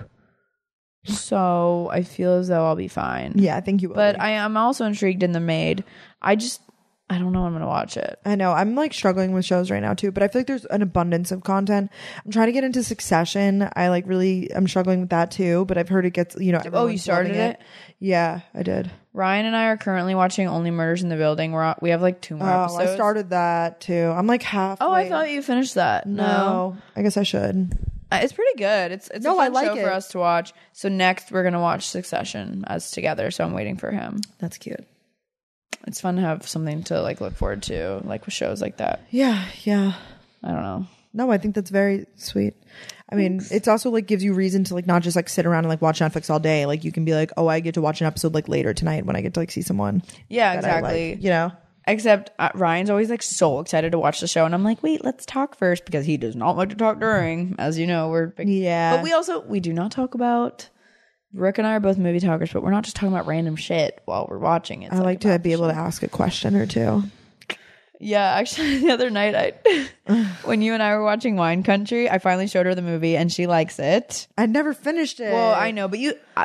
so I feel as though I'll be fine. Yeah, I think you will. But I'm also intrigued in The Maid. I don't know when I'm going to watch it. I know. I'm like struggling with shows right now too, but I feel like there's an abundance of content. I'm trying to get into Succession. I'm struggling with that too, but I've heard it gets, you know. Oh, you started it? Yeah, I did. Ryan and I are currently watching Only Murders in the Building. We have like 2 more episodes. I started that too. I'm like halfway. Oh, I thought you finished that. No. I guess I should. It's pretty good. It's a fun show for us to watch. So next we're going to watch Succession as together. So I'm waiting for him. That's cute. It's fun to have something to like look forward to, like with shows like that. Yeah. I don't know. No, I think that's very sweet. I mean, it's also like gives you reason to like not just like sit around and like watch Netflix all day. Like you can be like, oh, I get to watch an episode like later tonight when I get to like see someone. Yeah, exactly. Like, you know. Except Ryan's always like so excited to watch the show, and I'm like, wait, let's talk first, because he does not like to talk during. As you know, we're big. Yeah. But we do not talk about. Brooke and I are both movie talkers, but we're not just talking about random shit while we're watching it. I like to be able to ask a question or two. Yeah, actually, the other night, when you and I were watching Wine Country, I finally showed her the movie, and she likes it. I'd never finished it. Well, I know, but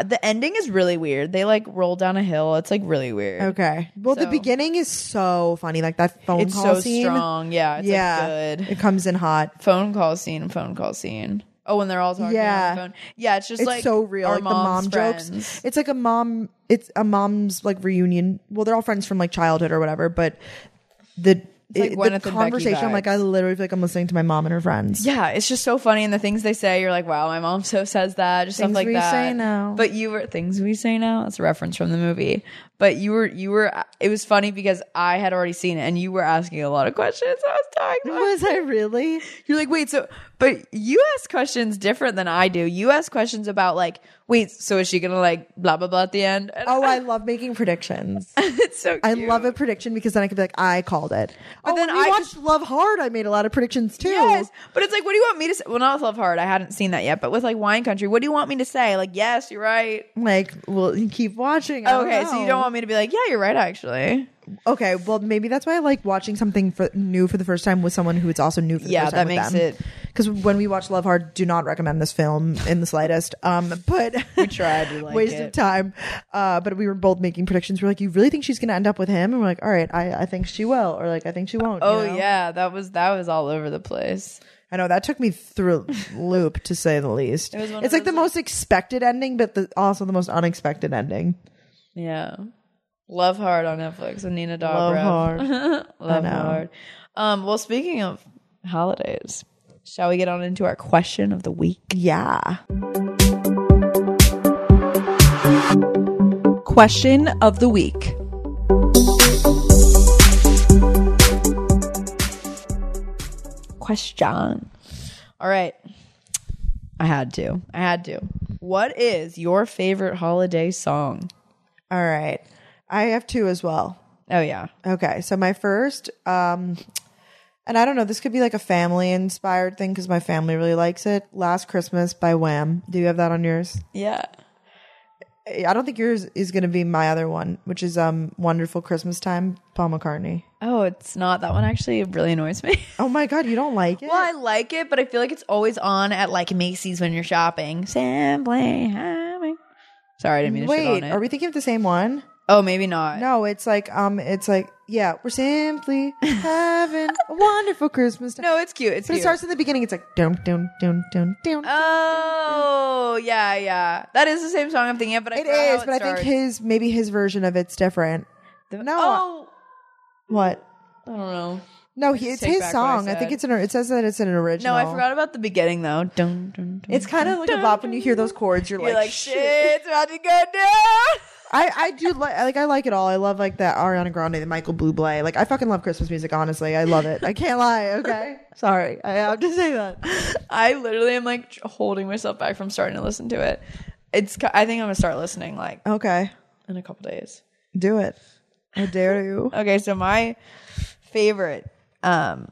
the ending is really weird. They like roll down a hill. It's like really weird. Okay. Well, the beginning is so funny, like that phone call scene. It's so strong. Yeah. It's like good. It comes in hot. Phone call scene. Oh, when they're all talking on the phone. Yeah, it's just it's like it's so real. Like the mom friends. Jokes. It's like a mom's like reunion. Well, they're all friends from like childhood or whatever, but the conversation, I'm like, I literally feel like I'm listening to my mom and her friends. Yeah, it's just so funny, and the things they say, you're like, wow, my mom so says that, just things stuff like that. Things we say now. But you were things we say now. That's a reference from the movie. But you were. It was funny because I had already seen it, and you were asking a lot of questions. I was talking. Was I really? You're like, wait, so, but you ask questions different than I do. You ask questions about like, wait, so is she gonna like blah blah blah at the end? And I love making predictions. It's so cute. I love a prediction because then I could be like, I called it. But then I watched Love Hard. I made a lot of predictions too. Yes, but it's like, what do you want me to say? Well, not with Love Hard. I hadn't seen that yet. But with like Wine Country, what do you want me to say? Like, yes, you're right. Like, well, you keep watching. Okay, so you don't want me to be like, yeah, you're right, actually. Okay, well, maybe that's why I like watching something new for the first time with someone who it's also new for the first time. Yeah, that makes it. Because when we watch Love Hard, do not recommend this film in the slightest. But we tried. We like waste it. Of time. But we were both making predictions. We're like, you really think she's going to end up with him? And we're like, all right, I think she will, or like, I think she won't. Oh, you know? Yeah, that was all over the place. I know, that took me through loop, to say the least. It's like the most expected ending, but also the most unexpected ending. Yeah. Love Hard on Netflix with Nina Dobrev. Love Hard. Speaking of holidays, Shall we get on into our question of the week? Yeah. Question of the week. Question. All right. I had to. What is your favorite holiday song? All right. I have two as well. Oh, yeah. Okay. So my first, and I don't know, this could be like a family-inspired thing because my family really likes it. Last Christmas by Wham. Do you have that on yours? Yeah. I don't think yours is going to be my other one, which is Wonderful Christmas Time, Paul McCartney. Oh, it's not. That one actually really annoys me. Oh, my God. You don't like it? Well, I like it, but I feel like it's always on at like Macy's when you're shopping. Simply having... Sorry, I didn't mean to shit on it. Are we thinking of the same one? Oh, maybe not. No, it's like, yeah, we're simply having a wonderful Christmas time. No, it's cute. But it starts in the beginning. It's like, dun, dun, dun, dun, dun. Oh, yeah, yeah. That is the same song I'm thinking of, but I forgot how it is, but starts. I think maybe his version of it's different. What? I don't know. No, it's his song. I think it says that it's an original. No, I forgot about the beginning, though. Dun, dun, dun, it's kind of like a bop when you hear those chords. You're like, shit, it's about to go down. I do like I like it all. I love like that Ariana Grande, the Michael Bublé. Like I fucking love Christmas music, honestly. I love it. I can't lie, okay? Sorry. I have to say that. I literally am like holding myself back from starting to listen to it. I think I'm going to start listening like okay, in a couple days. Do it. I dare you. Okay, so my favorite I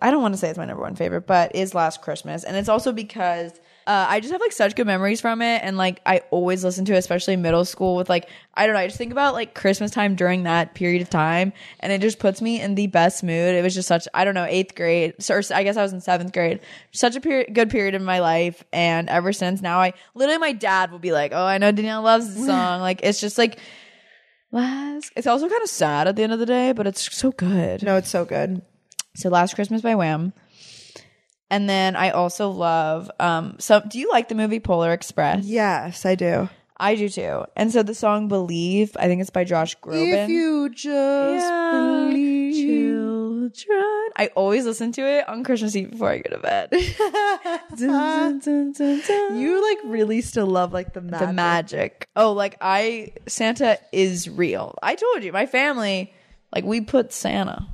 don't want to say it's my number one favorite, but is Last Christmas. And it's also because I just have like such good memories from it. And like I always listen to it, especially middle school with like, I don't know. I just think about like Christmas time during that period of time. And it just puts me in the best mood. It was just such, I don't know, 8th grade. Or I guess I was in 7th grade. Such a good period of my life. And ever since now, my dad will be like, oh, I know Danielle loves this song. Like it's just like, it's also kind of sad at the end of the day, but it's so good. No, it's so good. So Last Christmas by Wham. And then I also love do you like the movie Polar Express? Yes, I do. I do too. And so the song Believe, I think it's by Josh Groban. If you just believe. Children. I always listen to it on Christmas Eve before I go to bed. Dun, dun, dun, dun, dun. You like really still love like the magic. The magic. Oh, like Santa is real. I told you, my family, like we put Santa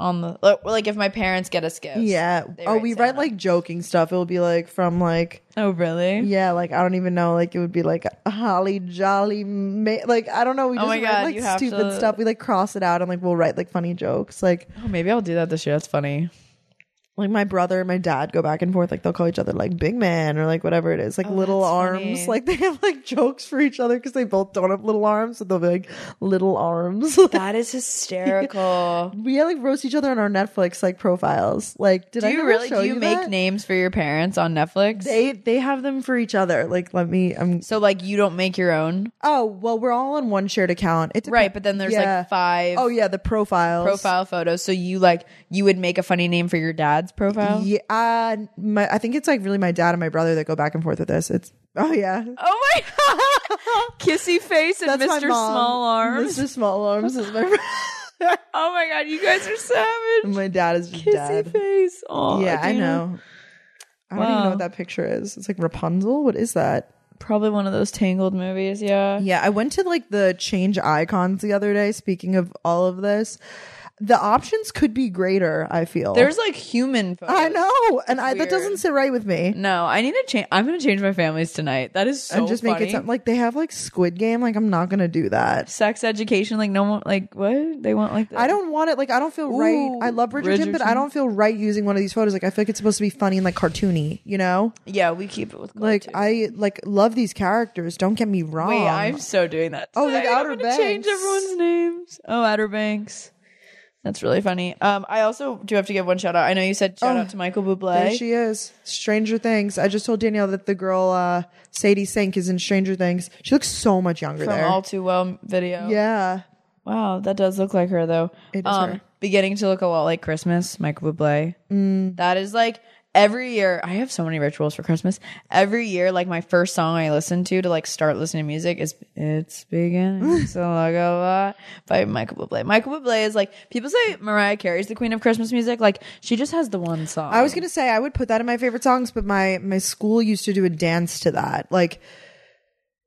on the, like if my parents get us gifts, yeah. We write like joking stuff. It'll be like from like, oh really? Yeah, like I don't even know. Like it would be like a holly jolly, like I don't know. We just write like stupid stuff. We like cross it out and like we'll write like funny jokes. Like oh, maybe I'll do that this year. That's funny. Like my brother and my dad go back and forth. Like they'll call each other like big man or like whatever it is. Like little arms. Funny. Like they have like jokes for each other because they both don't have little arms. So they'll be like little arms. That is hysterical. We like roast each other on our Netflix like profiles. Like do you make names for your parents on Netflix? They have them for each other. Like so like you don't make your own? Oh well, we're all on one shared account. It's right, but then there's like five. Oh yeah, the profile photos. So you would make a funny name for your dad. Profile? Yeah, I think it's like really my dad and my brother that go back and forth with this. It's oh yeah. Oh my God. Kissy face and Mr. Small Arms. Mr. Small Arms is my brother. Oh my God, you guys are savage. And my dad is just Kissy dead. Face. Oh yeah, I know. I don't even know what that picture is. It's like Rapunzel. What is that? Probably one of those Tangled movies. Yeah. Yeah, I went to like the Change Icons the other day. Speaking of all of this. The options could be greater, I feel. There's like human photos. I know. And that doesn't sit right with me. No, I need to change. I'm going to change my families tonight. That is so funny. And just make it something like they have like Squid Game. Like I'm not going to do that. Sex education. Like no one, like what? They want like that. I don't want it. Like I don't feel right. I love Bridgerton, but I don't feel right using one of these photos. Like I feel like it's supposed to be funny and like cartoony, you know? Yeah, we keep it with cartoon. Like I like love these characters. Don't get me wrong. Wait, I'm so doing that. Oh, like Outer Banks. I'm going to change everyone's names. Oh, Outer Banks. That's really funny. I also do have to give one shout out. I know you said shout out to Michael Bublé. There she is. Stranger Things. I just told Danielle that the girl Sadie Sink is in Stranger Things. She looks so much younger from there. All Too Well video. Yeah. Wow, that does look like her though. It is her. Beginning to look a lot like Christmas, Michael Bublé. That is like every year, I have so many rituals for Christmas. Every year, like, my first song I listen to, like, start listening to music is It's Beginning to Look a Lot by Michael Bublé. Michael Bublé is, like, people say Mariah Carey is the queen of Christmas music. Like, she just has the one song. I was going to say, I would put that in my favorite songs, but my school used to do a dance to that. Like,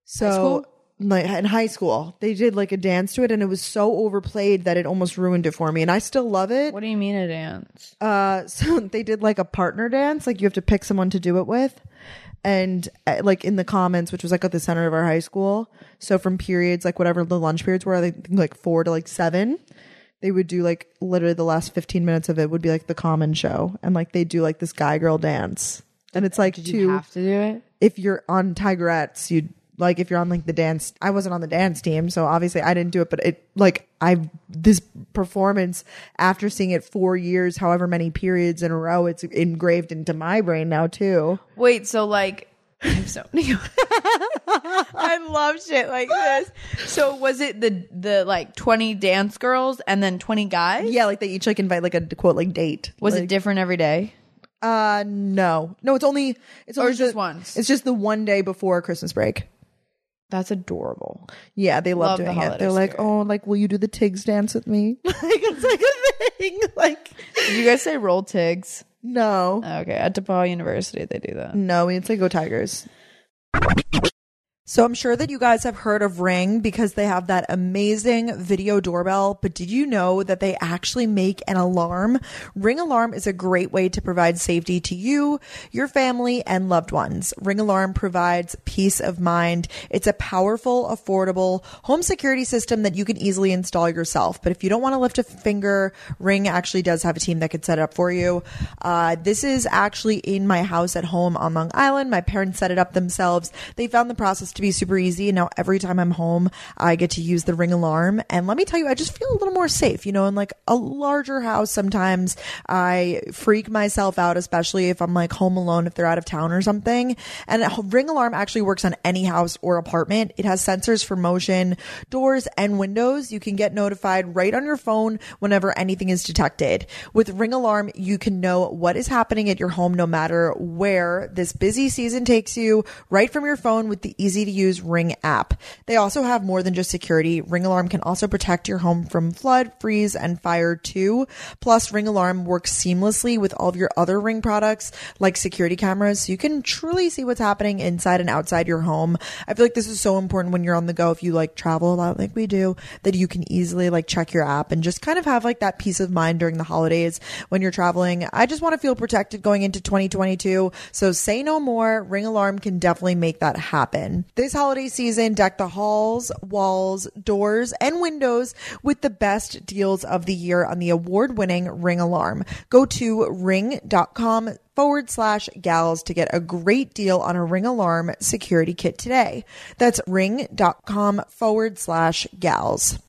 so... like in high school they did like a dance to it, and it was so overplayed that it almost ruined it for me, and I still love it. What do you mean a dance? So they did like a partner dance, like you have to pick someone to do it with, and like in the commons, which was like at the center of our high school, so from periods, like whatever the lunch periods were, I think like 4 to like 7, they would do like literally the last 15 minutes of it would be like the common show, and like they do like this guy girl dance, and it's like you have to do it if you're on Tigerettes. You'd like if you're on like the dance, I wasn't on the dance team, so obviously I didn't do it, but it like I this performance, after seeing it 4 years, however many periods in a row, it's engraved into my brain now too. Wait, so like I'm so I love shit like this. So was it the like 20 dance girls and then 20 guys? Yeah, like they each like invite like a quote like date. Was like, it different every day? No, it's only just once. It's just the one day before Christmas break. That's adorable. Yeah, they love doing it. They're like, oh, like, will you do the Tiggs dance with me? Like, it's like a thing. Like, did you guys say roll Tiggs? No. Okay, at DePaul University they do that. No, it's like go Tigers. So I'm sure that you guys have heard of Ring because they have that amazing video doorbell, but did you know that they actually make an alarm? Ring Alarm is a great way to provide safety to you, your family, and loved ones. Ring Alarm provides peace of mind. It's a powerful, affordable home security system that you can easily install yourself. But if you don't want to lift a finger, Ring actually does have a team that could set it up for you. This is actually in my house at home on Long Island. My parents set it up themselves. They found the process to be super easy, and now every time I'm home I get to use the Ring Alarm, and let me tell you, I just feel a little more safe, you know. In like a larger house sometimes I freak myself out, especially if I'm like home alone, if they're out of town or something. And Ring Alarm actually works on any house or apartment. It has sensors for motion, doors, and windows. You can get notified right on your phone whenever anything is detected. With Ring Alarm you can know what is happening at your home no matter where this busy season takes you, right from your phone with the easy to use Ring app. They also have more than just security. Ring Alarm can also protect your home from flood, freeze, and fire too. Plus, Ring Alarm works seamlessly with all of your other Ring products like security cameras, so you can truly see what's happening inside and outside your home. I feel like this is so important when you're on the go, if you like travel a lot like we do, that you can easily like check your app and just kind of have like that peace of mind during the holidays when you're traveling. I just want to feel protected going into 2022, so say no more. Ring Alarm can definitely make that happen. This holiday season, deck the halls, walls, doors, and windows with the best deals of the year on the award-winning Ring Alarm. Go to ring.com/gals to get a great deal on a Ring Alarm security kit today. That's ring.com/gals.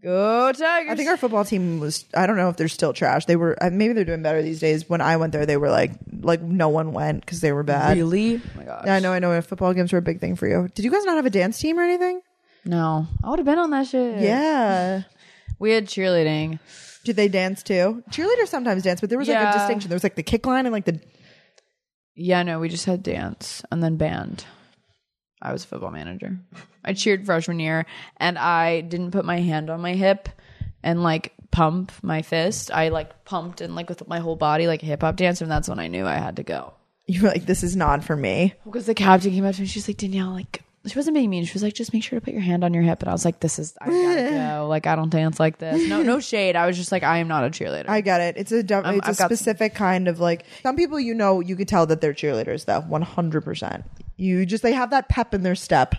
Go Tigers. I think our football team was, I don't know if they're still trash. They were, maybe they're doing better these days. When I went there, they were like no one went because they were bad. Really? Oh my gosh. Yeah, I know. Football games were a big thing for you. Did you guys not have a dance team or anything? No. I would have been on that shit. Yeah. We had cheerleading. Did they dance too? Cheerleaders sometimes dance, but there was like a distinction. There was like the kick line and like the... Yeah, no, we just had dance and then band. I was a football manager. I cheered freshman year, and I didn't put my hand on my hip and like pump my fist. I like pumped and like with my whole body like a hip hop dancer, and that's when I knew I had to go. You were like, this is not for me. Because the captain came up to me, she's like, Danielle, like, she wasn't being mean. She was like, just make sure to put your hand on your hip. And I was like, I gotta go. Like, I don't dance like this. No shade. I was just like, I am not a cheerleader. I get it. It's a specific kind of like, some people, you know, you could tell that they're cheerleaders though, 100%. They have that pep in their step.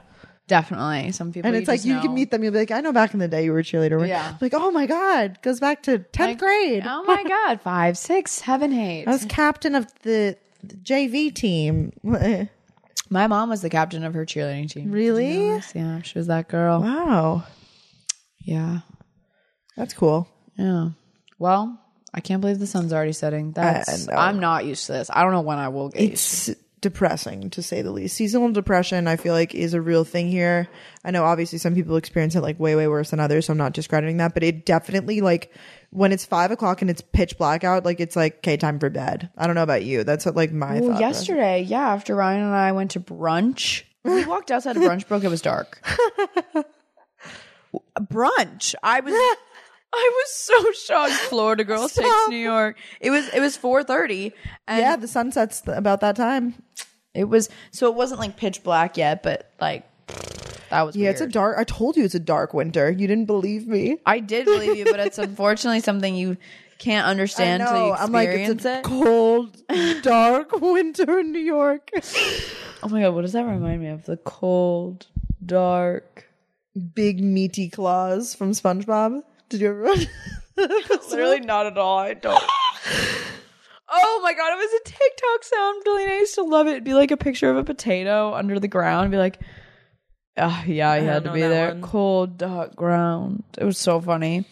Definitely. Some people, and it's like, you can meet them, you'll be like, I know back in the day you were a cheerleader. Yeah. Like, oh my God. Goes back to 10th grade. Oh my God. 5, 6, heaven, 8. I was captain of the JV team. My mom was the captain of her cheerleading team. Really? Yeah. She was that girl. Wow. Yeah. That's cool. Yeah. Well, I can't believe the sun's already setting. I'm not used to this. I don't know when I will get used to it. depressing, to say the least. Seasonal depression, I feel like, is a real thing here. I know obviously some people experience it like way, way worse than others, so I'm not discrediting that, but it definitely, like, when it's 5 o'clock and it's pitch black out, like, it's like, okay, time for bed. I don't know about you. That's what, like, my thought. Yesterday, was. Yeah, after Ryan and I went to brunch, we walked outside of brunch, Brooke, it was dark. Brunch. I was so shocked. Florida girl takes New York. It was 4:30. Yeah, the sun sets about that time. It was, so it wasn't like pitch black yet, but like that was weird. It's a dark. I told you it's a dark winter. You didn't believe me. I did believe you, but it's unfortunately something you can't understand until you experience it. Cold, dark winter in New York. Oh my god, what does that remind me of? The cold, dark, big meaty claws from SpongeBob. Did you ever watch this? Literally not at all. I don't. Oh my god, it was a TikTok sound, really nice. I used to love it. It'd be like a picture of a potato under the ground. It'd be like, oh, yeah, I had to be there. One. Cold, dark ground. It was so funny.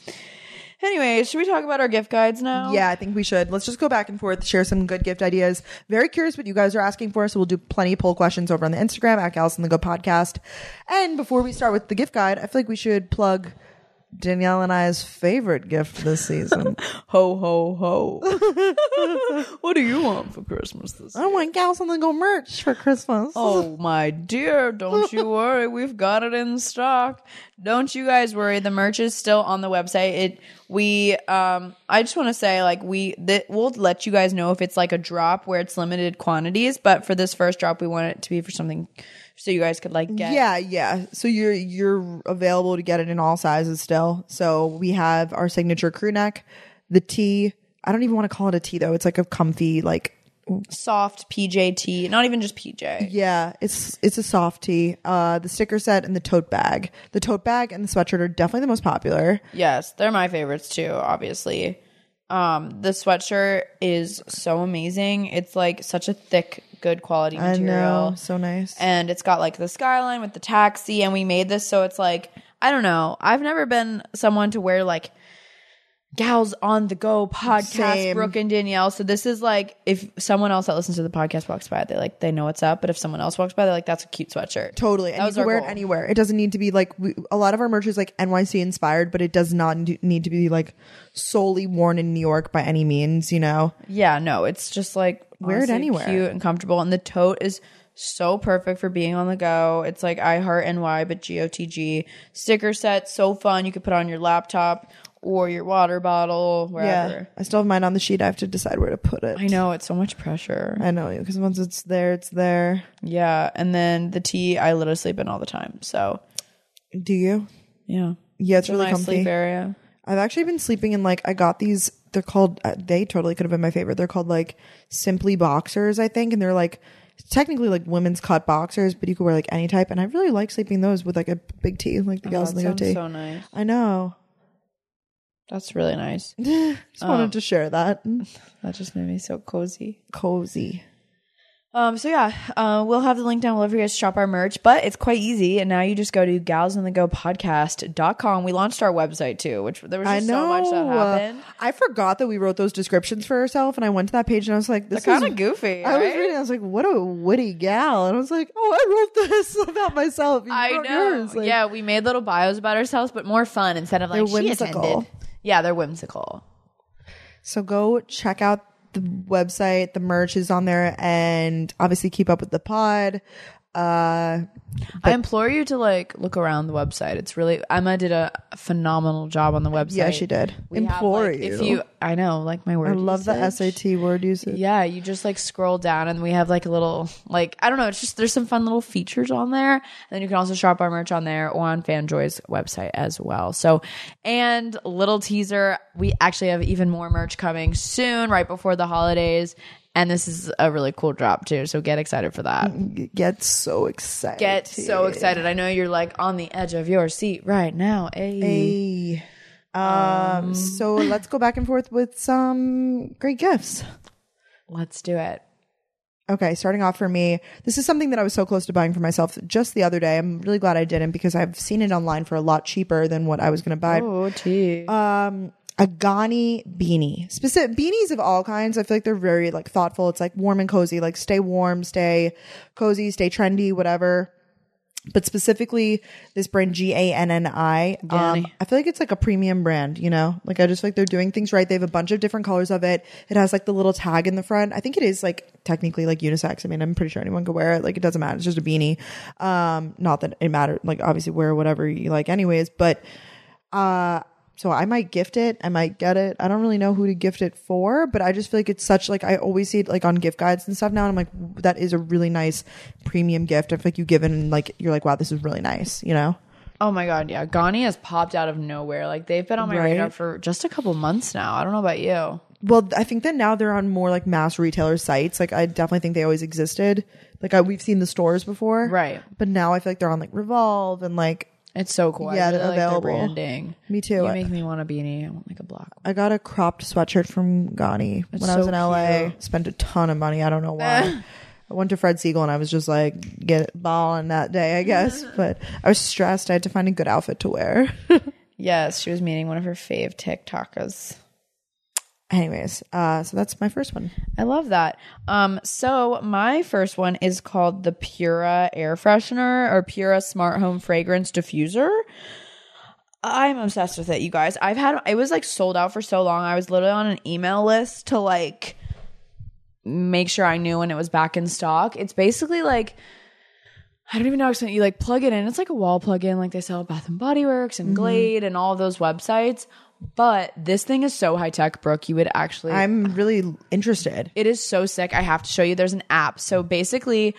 Anyway, should we talk about our gift guides now? Yeah, I think we should. Let's just go back and forth, share some good gift ideas. Very curious what you guys are asking for, so we'll do plenty of poll questions over on the Instagram at Gals on the Go Podcast. And before we start with the gift guide, I feel like we should plug Danielle and I's favorite gift this season. Ho, ho, ho. What do you want for Christmas this year? I want Gals on the Go merch for Christmas. Oh, my dear. Don't you worry. We've got it in stock. Don't you guys worry. The merch is still on the website. I just want to say, like, we'll let you guys know if it's like a drop where it's limited quantities, but for this first drop, we want it to be for something so you guys could like get. Yeah. So you're available to get it in all sizes still. So we have our signature crew neck, the tee. I don't even want to call it a tee though. It's like a comfy, like soft PJ tee. Not even just PJ. Yeah, it's a soft tee. The sticker set and the tote bag. The tote bag and the sweatshirt are definitely the most popular. Yes, they're my favorites too. Obviously, the sweatshirt is so amazing. It's like such a thick, good quality material. I know, so nice. And it's got like the skyline with the taxi, and we made this so it's like, I don't know, I've never been someone to wear like Gals on the Go podcast. Same. Brooke and Danielle. So this is like, if someone else that listens to the podcast walks by, they know what's up. But if someone else walks by, they're like, that's a cute sweatshirt. Totally. And you can wear it anywhere. It doesn't need to be like, a lot of our merch is like NYC inspired, but it does not need to be like solely worn in New York by any means, you know? Yeah, no, it's just like, wear it anywhere. Cute and comfortable. And the tote is so perfect for being on the go. It's like I heart NY, but GOTG. Sticker set, so fun. You could put on your laptop or your water bottle, wherever. Yeah. I still have mine on the sheet. I have to decide where to put it. I know, it's so much pressure. I know, because once it's there, it's there. Yeah, and then the tea, I literally sleep in all the time. So, do you? Yeah. Yeah, it's really nice comfy. Sleep area. I've actually been sleeping in, like, I got these, they're called, they totally could have been my favorite. They're called, like, Simply Boxers, I think, and they're, like, technically, like, women's cut boxers, but you could wear, like, any type, and I really like sleeping those with, like, a big tee, like the Gals on the Go tee. So nice. I know. That's really nice. Just wanted to share that. That just made me so cozy. So yeah, we'll have the link down below for you guys to shop our merch, but it's quite easy. And now you just go to galsonthegopodcast.com. We launched our website too, which there was just so much that happened. I forgot that we wrote those descriptions for ourselves, and I went to that page and I was like, this is kind of goofy. I was reading, I was like, what a witty gal. And I was like, oh, I wrote this about myself. I know. Like, yeah, we made little bios about ourselves, but more fun instead of like, she attended. Yeah, they're whimsical. So go check out the website. The merch is on there, and obviously keep up with the pod. I implore you to like look around the website. It's really, Emma did a phenomenal job on the website. Yeah, she did. We implore have, like, you. If you, I know, like my word. I love usage. The SAT word usage. Yeah, you just like scroll down, and we have like a little like, I don't know. It's just there's some fun little features on there, and then you can also shop our merch on there or on FanJoy's website as well. So, and little teaser, we actually have even more merch coming soon, right before the holidays. And this is a really cool drop too, so get excited for that. Get so excited. I know you're like on the edge of your seat right now. Hey. So let's go back and forth with some great gifts. Let's do it. Okay, starting off for me, this is something that I was so close to buying for myself just the other day. I'm really glad I didn't because I've seen it online for a lot cheaper than what I was going to buy. Oh, gee. a Ghani beanie. Specific beanies of all kinds. I feel like they're very like thoughtful. It's like warm and cozy, like stay warm, stay cozy, stay trendy, whatever. But specifically this brand Ganni. I feel like it's like a premium brand, you know, like I just feel like they're doing things right. They have a bunch of different colors of it. It has like the little tag in the front. I think it is like technically like unisex. I mean, I'm pretty sure anyone could wear it. Like it doesn't matter. It's just a beanie. Not that it matters. Like obviously wear whatever you like anyways, but, so I might gift it. I might get it. I don't really know who to gift it for, but I just feel like it's such like, I always see it like on gift guides and stuff now. And I'm like, that is a really nice premium gift. I feel like you give it and like, you're like, wow, this is really nice, you know? Oh my God. Yeah. Ganni has popped out of nowhere. Like they've been on my radar for just a couple months now. I don't know about you. Well, I think that now they're on more like mass retailer sites. Like I definitely think they always existed. Like we've seen the stores before. Right. But now I feel like they're on like Revolve and like, it's so cool. Yeah, I really available. Like their branding. Me too. You make me want a beanie. I want like a black one. I got a cropped sweatshirt from Ganni when I was in LA. Cute. Spent a ton of money. I don't know why. I went to Fred Siegel and I was just like, get it balling that day, I guess. But I was stressed. I had to find a good outfit to wear. Yes, she was meeting one of her fave TikTokers. Anyways, so that's my first one. I love that. So my first one is called the Pura Air Freshener or Pura Smart Home Fragrance Diffuser. I'm obsessed with it, you guys. It was like sold out for so long. I was literally on an email list to like make sure I knew when it was back in stock. It's basically like, I don't even know how to explain it. You like plug it in. It's like a wall plug-in. Like they sell Bath and Body Works and Glade and all those websites. But this thing is so high tech, Brooke. You would actually... I'm really interested. It is so sick. I have to show you. There's an app. So basically,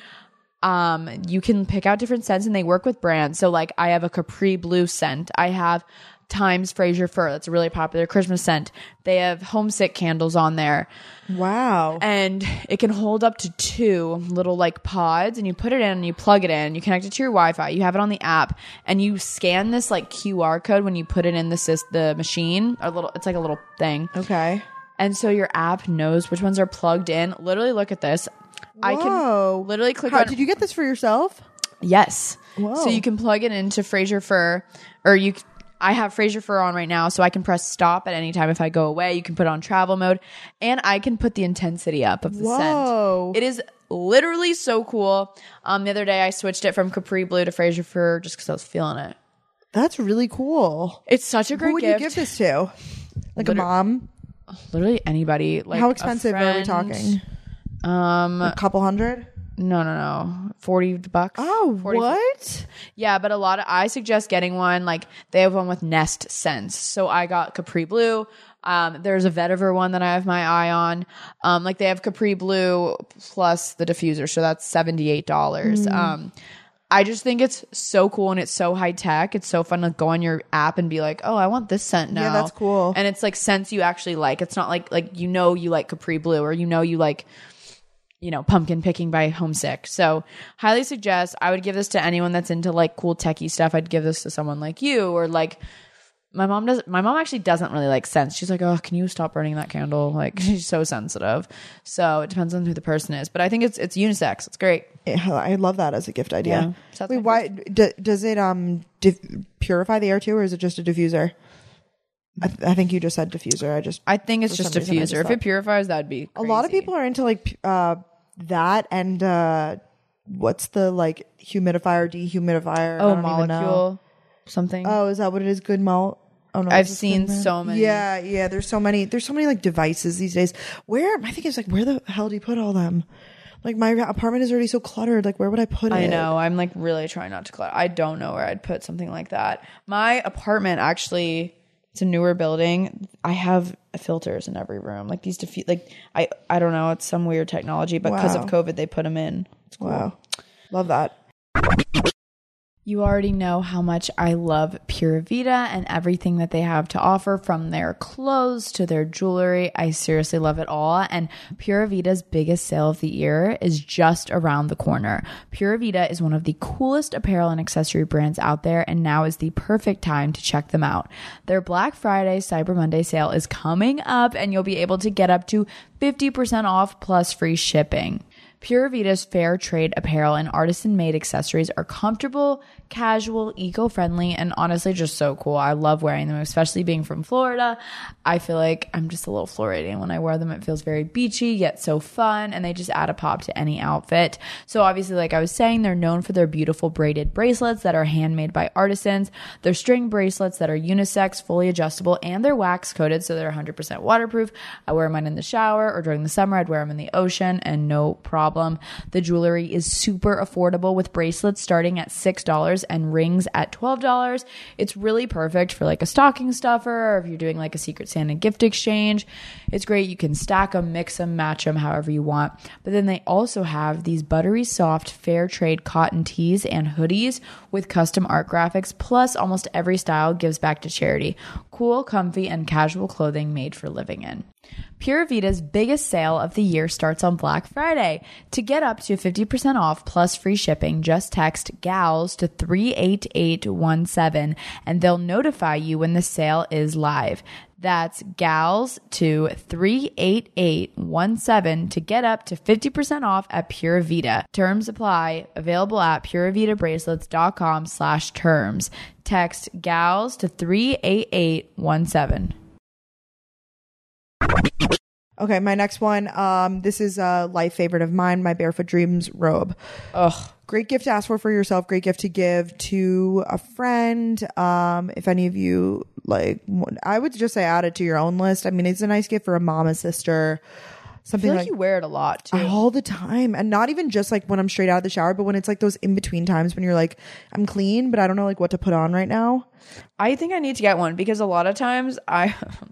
you can pick out different scents and they work with brands. So like I have a Capri Blue scent. I have Times Fraser Fir. That's a really popular Christmas scent. They have Homesick candles on there. Wow. And it can hold up to 2 little like pods and you put it in and you plug it in. You connect it to your Wi-Fi. You have it on the app and you scan this like QR code when you put it in the machine. It's like a little thing. Okay. And so your app knows which ones are plugged in. Literally look at this. Whoa. I can literally click on... Did you get this for yourself? Yes. Whoa. So you can plug it into Fraser Fir or I have Fraser Fir on right now, so I can press stop at any time if I go away. You can put it on travel mode, and I can put the intensity up of the scent. It is literally so cool. The other day, I switched it from Capri Blue to Fraser Fir just because I was feeling it. That's really cool. It's such a great gift. Who would you give this to? Like a mom? Literally anybody. Like how expensive are we talking? A couple hundred? No. $40. Oh, 40 what? Yeah, but I suggest getting one. Like they have one with Nest scents. So I got Capri Blue. There's a vetiver one that I have my eye on. Like they have Capri Blue plus the diffuser. So that's $78. I just think it's so cool and it's so high tech. It's so fun to go on your app and be like, oh, I want this scent now. Yeah, that's cool. And it's like scents you actually like. It's not like you like Capri Blue or you like... pumpkin picking by Homesick. So highly suggest. I would give this to anyone that's into like cool techie stuff. I'd give this to someone like you or like my mom actually doesn't really like scents. She's like, oh, can you stop burning that candle? Like she's so sensitive. So it depends on who the person is, but I think it's unisex. It's great. Yeah, I love that as a gift idea. Yeah. Wait, why does it purify the air too, or is it just a diffuser? I think you just said diffuser. I think it's just diffuser. If it purifies, that'd be crazy. A lot of people are into like that and what's the like humidifier, dehumidifier? Oh, I don't molecule, something. Oh, is that what it is? Good malt. Oh no, I've seen so many. Yeah. There's so many. There's so many like devices these days. Where the hell do you put all them? Like my apartment is already so cluttered. Like where would I put it? I know. I'm like really trying not to clutter. I don't know where I'd put something like that. My apartment actually. It's a newer building. I have filters in every room, like these I don't know, it's some weird technology, but because of COVID they put them in. It's cool. Wow, love that. You already know how much I love Pura Vida and everything that they have to offer, from their clothes to their jewelry. I seriously love it all. And Pura Vida's biggest sale of the year is just around the corner. Pura Vida is one of the coolest apparel and accessory brands out there, and now is the perfect time to check them out. Their Black Friday Cyber Monday sale is coming up, and you'll be able to get up to 50% off plus free shipping. Pura Vida's fair trade apparel and artisan-made accessories are comfortable, casual, eco-friendly, and honestly just so cool. I love wearing them, especially being from Florida. I feel like I'm just a little Floridian when I wear them. It feels very beachy yet so fun, and they just add a pop to any outfit. So obviously, like I was saying, they're known for their beautiful braided bracelets that are handmade by artisans, their string bracelets that are unisex, fully adjustable, and they're wax coated, so they're 100% waterproof. I wear mine in the shower, or during the summer I'd wear them in the ocean and no problem. The jewelry is super affordable, with bracelets starting at $6 and rings at $12. It's really perfect for like a stocking stuffer, or if you're doing like a Secret Santa gift exchange. It's great. You can stack them, mix them, match them however you want. But then they also have these buttery soft fair trade cotton tees and hoodies with custom art graphics, plus almost every style gives back to charity. Cool, comfy, and casual clothing made for living in. Pura Vida's biggest sale of the year starts on Black Friday. To get up to 50% off plus free shipping, just text GALS to 38817 and they'll notify you when the sale is live. That's GALS to 38817 to get up to 50% off at Pura Vida. Terms apply. Available at puravidabracelets.com/terms. Text GALS to 38817. Okay, my next one. This is a life favorite of mine, my Barefoot Dreams robe. Ugh. Great gift to ask for yourself. Great gift to give to a friend. If any of you like, I would just say add it to your own list. I mean, it's a nice gift for a mom, a sister. Something I feel like you wear it a lot too. All the time. And not even just like when I'm straight out of the shower, but when it's like those in between times when you're like, I'm clean, but I don't know like what to put on right now. I think I need to get one, because a lot of times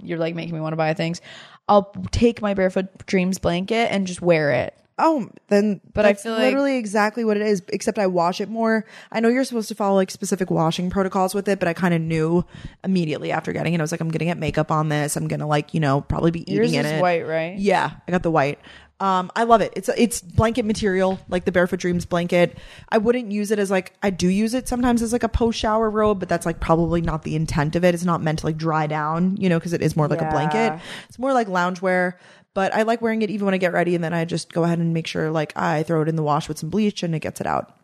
you're like making me want to buy things. I'll take my Barefoot Dreams blanket and just wear it. Oh, then but that's I feel literally like exactly what it is, except I wash it more. I know you're supposed to follow like specific washing protocols with it, but I kind of knew immediately after getting it. I was like, I'm going to get makeup on this. I'm going to like, you know, probably be eating in it. Yours is white, right? Yeah, I got the white. I love it. It's blanket material, like the Barefoot Dreams blanket. I wouldn't use it as like, I do use it sometimes as like a post shower robe, but that's like probably not the intent of it. It's not meant to like dry down, you know, because it is more like a blanket. It's more like loungewear. But I like wearing it even when I get ready, and then I just go ahead and make sure like I throw it in the wash with some bleach and it gets it out.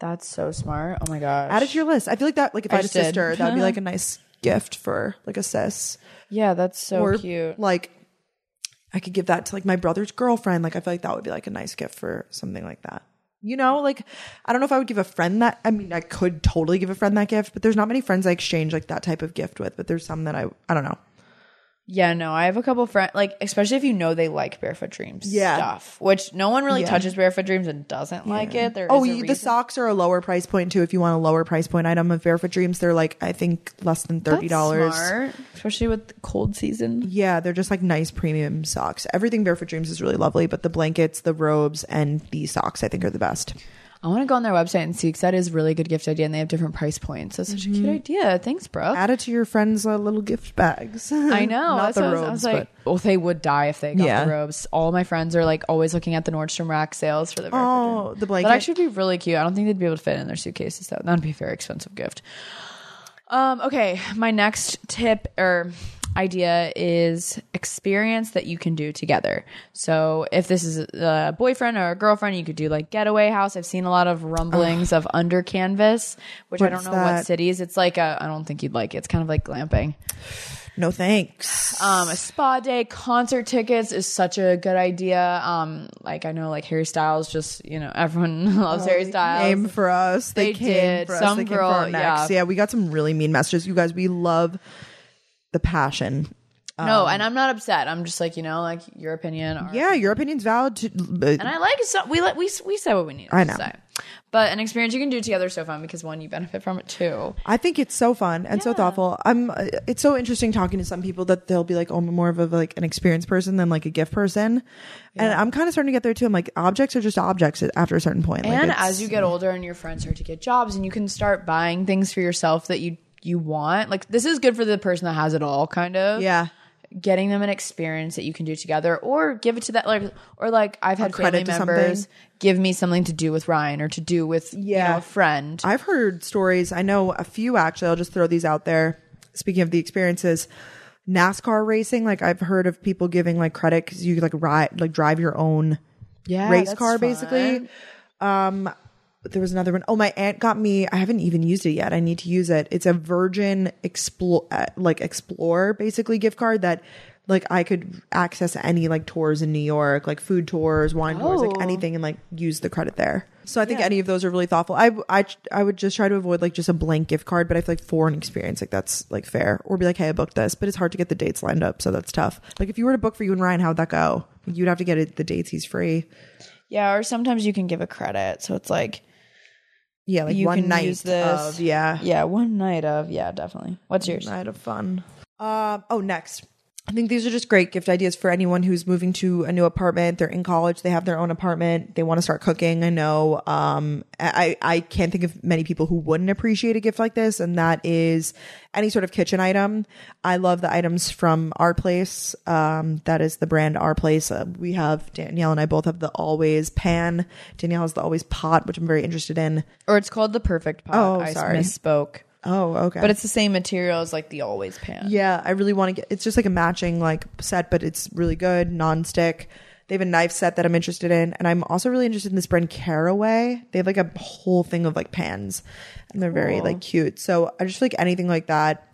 That's so smart. Oh my gosh. Add it to your list. I feel like that, like if I had a sister, that would be like a nice gift for like a sis. Yeah, that's so cute. Like I could give that to like my brother's girlfriend. Like I feel like that would be like a nice gift for something like that. You know, like I don't know if I would give a friend that. I mean, I could totally give a friend that gift, but there's not many friends I exchange like that type of gift with, but there's some that I don't know. Yeah, no, I have a couple friends, like, especially if you know they like Barefoot Dreams stuff, which no one really touches Barefoot Dreams and doesn't like it. There is a reason. The socks are a lower price point, too, if you want a lower price point item of Barefoot Dreams. They're, like, I think less than $30. That's smart, especially with the cold season. Yeah, they're just, like, nice premium socks. Everything Barefoot Dreams is really lovely, but the blankets, the robes, and the socks, I think, are the best. I want to go on their website and see, because that is a really good gift idea, and they have different price points. That's such a cute idea. Thanks, Brooke. Add it to your friends' little gift bags. I know. Not the robes. I was like, well, they would die if they got the robes. All my friends are like always looking at the Nordstrom Rack sales for the the blanket. That actually would be really cute. I don't think they'd be able to fit in their suitcases, though. That would be a very expensive gift. Okay, my next tip or idea is experience that you can do together. So if this is a boyfriend or a girlfriend, you could do like getaway house. I've seen a lot of rumblings of under canvas, which I don't know what cities. It's like I don't think you'd like it. It's kind of like glamping. No thanks. A spa day, concert tickets is such a good idea. Like I know, like Harry Styles, just you know, everyone loves Harry Styles. Came for us. They did. For us. Some girl, yeah. We got some really mean messages, you guys. We love the passion. No, and I'm not upset. I'm just like, you know, like your opinion. Your opinion's valid. And I like it. So we said what we needed to say. But an experience you can do together is so fun because, one, you benefit from it, too. I think it's so fun and so thoughtful. It's so interesting talking to some people that they'll be like, oh, I'm more of a, like an experience person than like a gift person. Yeah. And I'm kind of starting to get there, too. I'm like, objects are just objects after a certain point. And like, as you get older and your friends start to get jobs and you can start buying things for yourself that you want, like this is good for the person that has it all, kind of getting them an experience that you can do together, or give it to that like I've had family members give me something to do with Ryan or to do with you know, a friend. I've heard stories. I know a few, actually. I'll just throw these out there. Speaking of the experiences, NASCAR racing, like I've heard of people giving like credit because you like drive your own race car, basically. there was another one. Oh, my aunt got me. I haven't even used it yet. I need to use it. It's a Virgin Explore basically gift card that like I could access any like tours in New York, like food tours, wine tours, like anything, and like use the credit there. So I think any of those are really thoughtful. I would just try to avoid like just a blank gift card, but I feel like for an experience, like that's like fair. Or be like, hey, I booked this, but it's hard to get the dates lined up, so that's tough. Like if you were to book for you and Ryan, how'd that go? You'd have to get the dates he's free. Yeah, or sometimes you can give a credit, so it's like, yeah, like one night of, one night of, definitely. What's yours? Night of fun. Next. I think these are just great gift ideas for anyone who's moving to a new apartment. They're in college. They have their own apartment. They want to start cooking. I know. I can't think of many people who wouldn't appreciate a gift like this. And that is any sort of kitchen item. I love the items from Our Place. That is the brand Our Place. We have, Danielle and I both have the Always pan. Danielle has the Always pot, which I'm very interested in. Or it's called the Perfect Pot. Oh, sorry. I misspoke. Oh, okay. But it's the same material as like the Always pan. Yeah, I really want to get. It's just like a matching like set, but it's really good, nonstick. They have a knife set that I'm interested in, and I'm also really interested in this brand Caraway. They have like a whole thing of like pans, and they're very like cute. So I just feel like anything like that.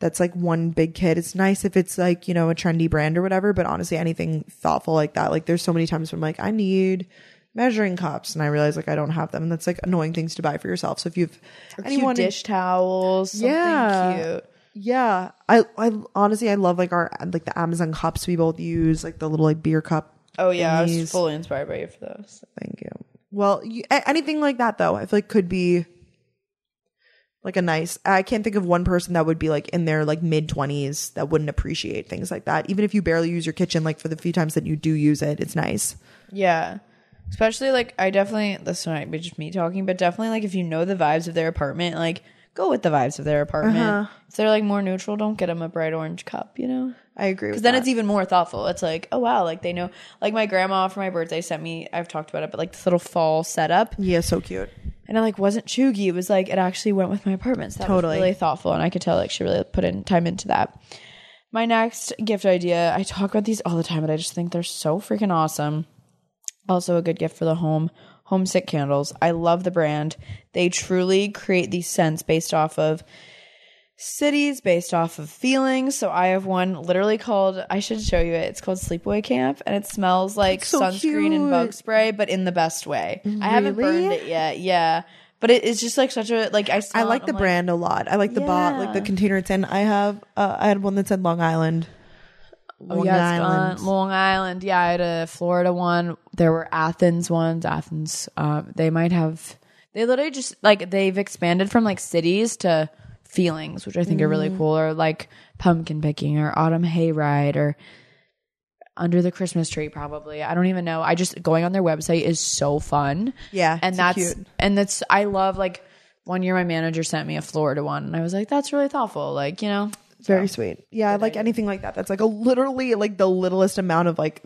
That's like one big kit. It's nice if it's like, you know, a trendy brand or whatever. But honestly, anything thoughtful like that. Like there's so many times when I'm like, I need measuring cups, and I realize like I don't have them, and that's like annoying things to buy for yourself. So if you've anyone cute dish towels, something cute. Yeah, I honestly I love like our like the Amazon cups we both use, like the little like beer cup. Oh yeah, thingies. I was fully inspired by you for those. Thank you. Well, anything like that though, I feel like could be like a nice. I can't think of one person that would be like in their like mid-20s that wouldn't appreciate things like that. Even if you barely use your kitchen, like for the few times that you do use it, it's nice. Yeah. Especially, like, I definitely, this might be just me talking, but definitely, like, if you know the vibes of their apartment, like, go with the vibes of their apartment. If they're, like, more neutral, don't get them a bright orange cup, you know? I agree with that. Because then it's even more thoughtful. It's like, oh, wow, like, they know. Like, my grandma for my birthday sent me, I've talked about it, but, like, this little fall setup. Yeah, so cute. And it, like, wasn't chuggy. It was, like, it actually went with my apartment. So that was really thoughtful. And I could tell, like, she really put in time into that. My next gift idea, I talk about these all the time, but I just think they're so freaking awesome. Also a good gift for the home, Homesick candles. I love the brand. They truly create these scents based off of cities, based off of feelings. So I have one literally called, I should show you it. It's called Sleepaway Camp, and it smells like sunscreen and bug spray, but in the best way. Really? I haven't burned it yet. Yeah. But it's just like such a, like, I like the brand a lot. I like the bot, like the container it's in. I have, I had one that said Long Island. Long Island. Yeah, I had a Florida one. There were Athens ones. Athens, they might have. They literally just like they've expanded from like cities to feelings, which I think are really cool. Or like pumpkin picking, or autumn hayride, or under the Christmas tree. Probably I don't even know. I just going on their website is so fun. Yeah, and that's cute. And that's I love like. One year, my manager sent me a Florida one, and I was like, "That's really thoughtful." Like you know. Very sweet. Yeah, I like anything like that. That's like a literally like the littlest amount of like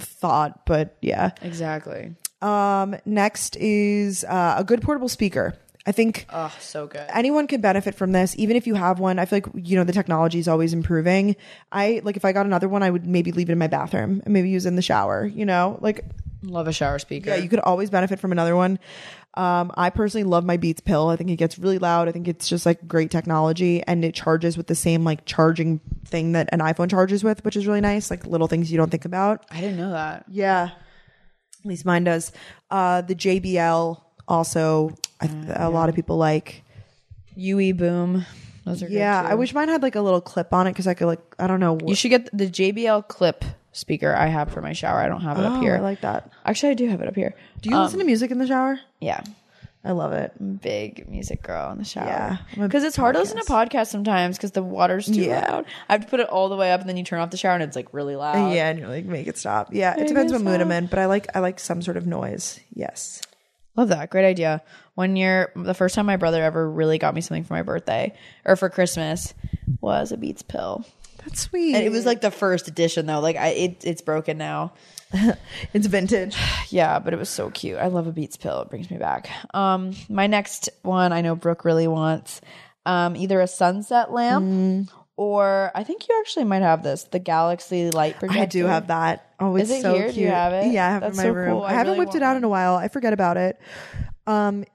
thought, but yeah. Exactly. Next is a good portable speaker. I think so good. Anyone could benefit from this, even if you have one. I feel like, you know, the technology is always improving. I like if I got another one, I would maybe leave it in my bathroom and maybe use it in the shower, you know? Like love a shower speaker. Yeah, you could always benefit from another one. I personally love my Beats Pill. I think it gets really loud. I think it's just like great technology, and it charges with the same like charging thing that an iPhone charges with, which is really nice. Like little things you don't think about. I didn't know that. Yeah. At least mine does. The JBL also, lot of people like. UE Boom. Those are good too. I wish mine had like a little clip on it because I could like, I don't know. You should get the JBL clip speaker I have for my shower. I don't have it up here. I like that. Actually, I do have it up here. Do you listen to music in the shower? Yeah. I love it. Big music girl in the shower. Yeah. Because it's hard to listen to podcasts sometimes because the water's too loud. I have to put it all the way up, and then you turn off the shower and it's like really loud. Yeah, and you're like, make it stop. Yeah. It depends what mood I'm in, but I like some sort of noise. Yes. Love that. Great idea. One year, the first time my brother ever really got me something for my birthday or for Christmas was a Beats Pill. That's sweet. And it was like the first edition though. Like it's broken now. It's vintage. Yeah, but it was so cute. I love a Beats Pill. It brings me back. My next one I know Brooke really wants. Either a sunset lamp or I think you actually might have this. The Galaxy light projector. I do have that. Oh, it's so cute. Do you have it? Yeah, I have it in my room. Cool. I haven't whipped it out in a while. I forget about it.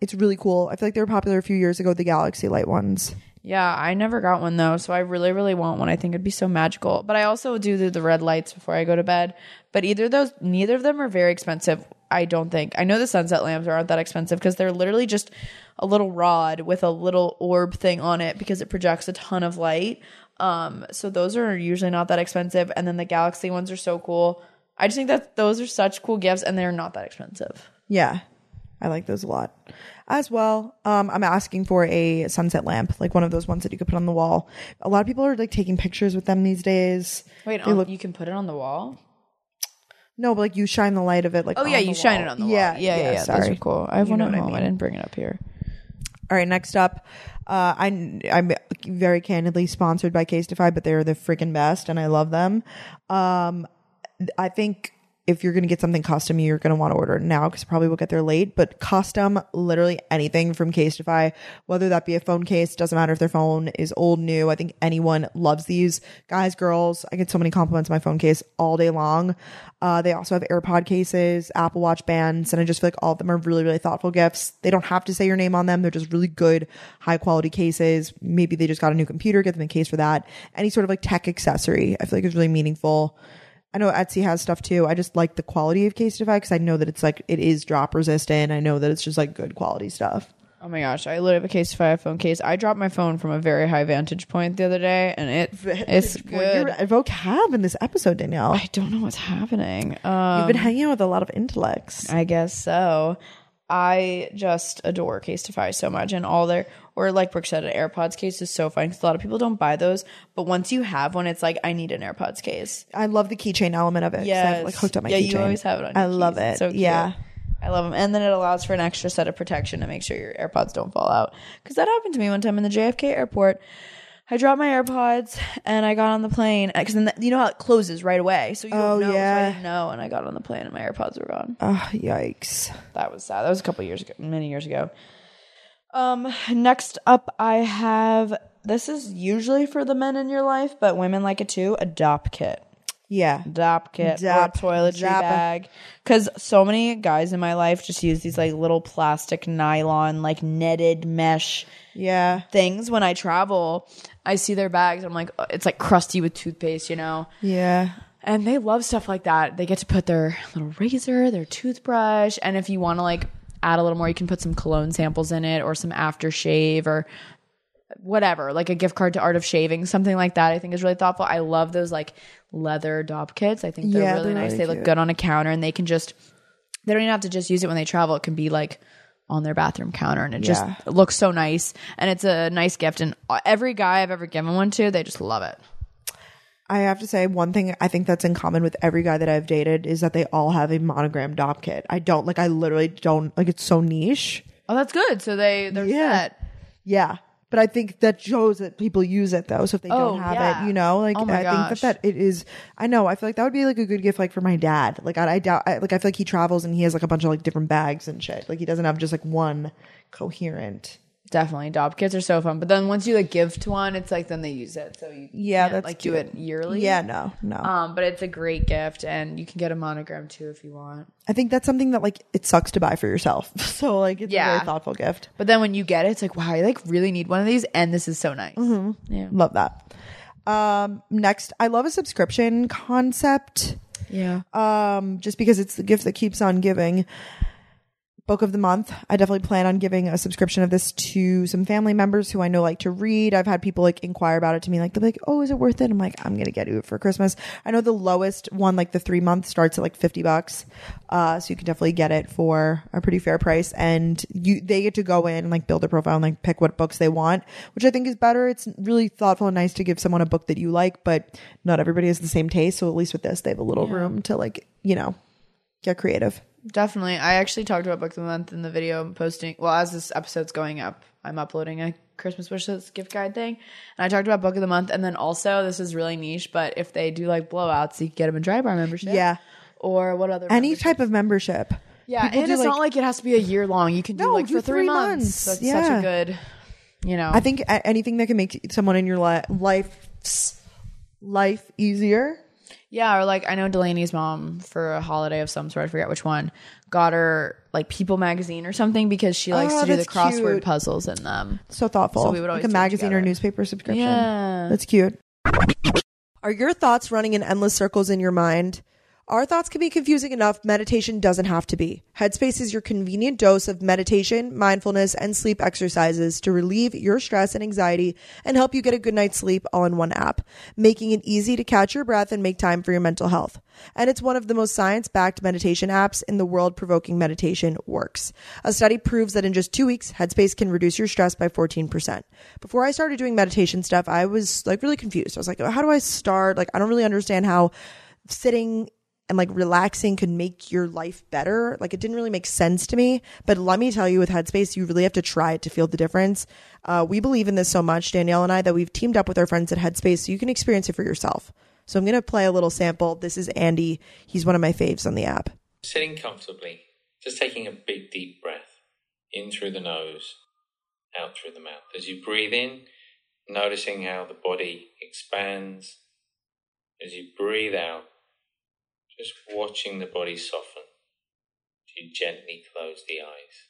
It's really cool. I feel like they were popular a few years ago, the Galaxy Light ones. Yeah, I never got one though, so I really, really want one. I think it'd be so magical. But I also do the red lights before I go to bed. But neither of them are very expensive, I don't think. I know the sunset lamps aren't that expensive because they're literally just a little rod with a little orb thing on it because it projects a ton of light. So those are usually not that expensive. And then the Galaxy ones are so cool. I just think that those are such cool gifts and they're not that expensive. Yeah. I like those a lot as well. I'm asking for a sunset lamp, like one of those ones that you could put on the wall. A lot of people are like taking pictures with them these days. Wait, you can put it on the wall? No, but like you shine the light of it. Like, oh yeah, you shine it on the wall. Yeah. Sorry. Those are cool. I have one at home. I didn't bring it up here. All right, next up, I'm very candidly sponsored by Casetify, but they're the freaking best and I love them. I think if you're going to get something custom, you're going to want to order it now because probably we'll get there late. But custom literally anything from Casetify, whether that be a phone case, doesn't matter if their phone is old, new. I think anyone loves these. Guys, girls, I get so many compliments on my phone case all day long. They also have AirPod cases, Apple Watch bands, and I just feel like all of them are really, really thoughtful gifts. They don't have to say your name on them. They're just really good, high-quality cases. Maybe they just got a new computer. Get them a case for that. Any sort of like tech accessory I feel like is really meaningful. I know Etsy has stuff too. I just like the quality of Casetify because I know that it's like it is drop resistant. I know that it's just like good quality stuff. Oh my gosh, I literally have a Casetify phone case. I dropped my phone from a very high vantage point the other day, and it's good. Your vocab in this episode, Danielle. I don't know what's happening. You've been hanging out with a lot of intellects. I guess so. I just adore Casetify so much, and all their, or like Brooke said, an AirPods case is so fun because a lot of people don't buy those, but once you have one, it's like, I need an AirPods case. I love the keychain element of it. Yeah, I've like hooked up my keychain. You always have it on your I keys. Love it. It's so cute. Yeah, I love them. And then it allows for an extra set of protection to make sure your AirPods don't fall out, because that happened to me one time in the JFK airport. I dropped my AirPods and I got on the plane because then you know how it closes right away. So you don't know. Yeah. So I didn't know, and I got on the plane and my AirPods were gone. Oh, yikes. That was sad. That was a couple years ago, many years ago. Next up, I have, this is usually for the men in your life, but women like it too, a DOP kit. Yeah. DOP kit. DOP, or a toiletry bag. Because so many guys in my life just use these like little plastic nylon, like netted mesh things when I travel. I see their bags. I'm like, it's like crusty with toothpaste, you know? Yeah. And they love stuff like that. They get to put their little razor, their toothbrush. And if you want to like add a little more, you can put some cologne samples in it or some aftershave or whatever, like a gift card to Art of Shaving, something like that. I think is really thoughtful. I love those like leather DOP kits. I think they're really nice. They look good on a counter, and they don't even have to just use it when they travel. It can be like on their bathroom counter, and it just looks so nice, and it's a nice gift, and every guy I've ever given one to, they just love it. I have to say, one thing I think that's in common with every guy that I've dated is that they all have a monogrammed DOP kit. I literally don't, like, it's so niche. Oh, that's good. So they're set. Yeah. But I think that shows that people use it, though. So if they don't have it, you know, like, I think that it is, I know, I feel like that would be like a good gift, like for my dad. Like, I feel like he travels and he has like a bunch of like different bags and shit. Like, he doesn't have just like one coherent. Definitely. DOP kits are so fun. But then once you like give to one, it's like, then they use it. So you can't like do it yearly. Yeah, no. But it's a great gift, and you can get a monogram too if you want. I think that's something that like it sucks to buy for yourself. So like it's a very thoughtful gift. But then when you get it, it's like, wow, I like really need one of these, and this is so nice. Mm-hmm. Yeah. Love that. Next, I love a subscription concept. Yeah. Just because it's the gift that keeps on giving. Book of the month. I definitely plan on giving a subscription of this to some family members who I know like to read. I've had people like inquire about it to me. Like, they're like, oh, is it worth it? I'm like, I'm going to get it for Christmas. I know the lowest one, like the 3-month, starts at like $50. So you can definitely get it for a pretty fair price. And they get to go in and like build their profile and like pick what books they want, which I think is better. It's really thoughtful and nice to give someone a book that you like, but not everybody has the same taste. So at least with this, they have a little room to like, you know, get creative. Definitely. I actually talked about Book of the Month in the video I'm posting. Well, as this episode's going up, I'm uploading a Christmas wish list gift guide thing. And I talked about Book of the Month. And then also, this is really niche, but if they do like blowouts, you can get them a Dry Bar membership. Yeah. Or what other Any type of membership. Yeah. People and it's like, not like it has to be a year long. You can do like for 3 months. That's such a good, you know. I think anything that can make someone in your life easier Yeah, or like I know Delaney's mom for a holiday of some sort, I forget which one, got her like People magazine or something because she likes to do the crossword puzzles in them. So thoughtful. So we would always like a magazine or newspaper subscription. Yeah. That's cute. Are your thoughts running in endless circles in your mind? Our thoughts can be confusing enough. Meditation doesn't have to be. Headspace is your convenient dose of meditation, mindfulness, and sleep exercises to relieve your stress and anxiety and help you get a good night's sleep all in one app, making it easy to catch your breath and make time for your mental health. And it's one of the most science-backed meditation apps in the world, provoking meditation works. A study proves that in just 2 weeks, Headspace can reduce your stress by 14%. Before I started doing meditation stuff, I was like really confused. I was like, how do I start? Like, I don't really understand how sitting and like relaxing could make your life better. Like it didn't really make sense to me, but let me tell you, with Headspace, you really have to try it to feel the difference. We believe in this so much, Danielle and I, that we've teamed up with our friends at Headspace so you can experience it for yourself. So I'm going to play a little sample. This is Andy. He's one of my faves on the app. Sitting comfortably, just taking a big deep breath in through the nose, out through the mouth. As you breathe in, noticing how the body expands. As you breathe out, just watching the body soften as you gently close the eyes.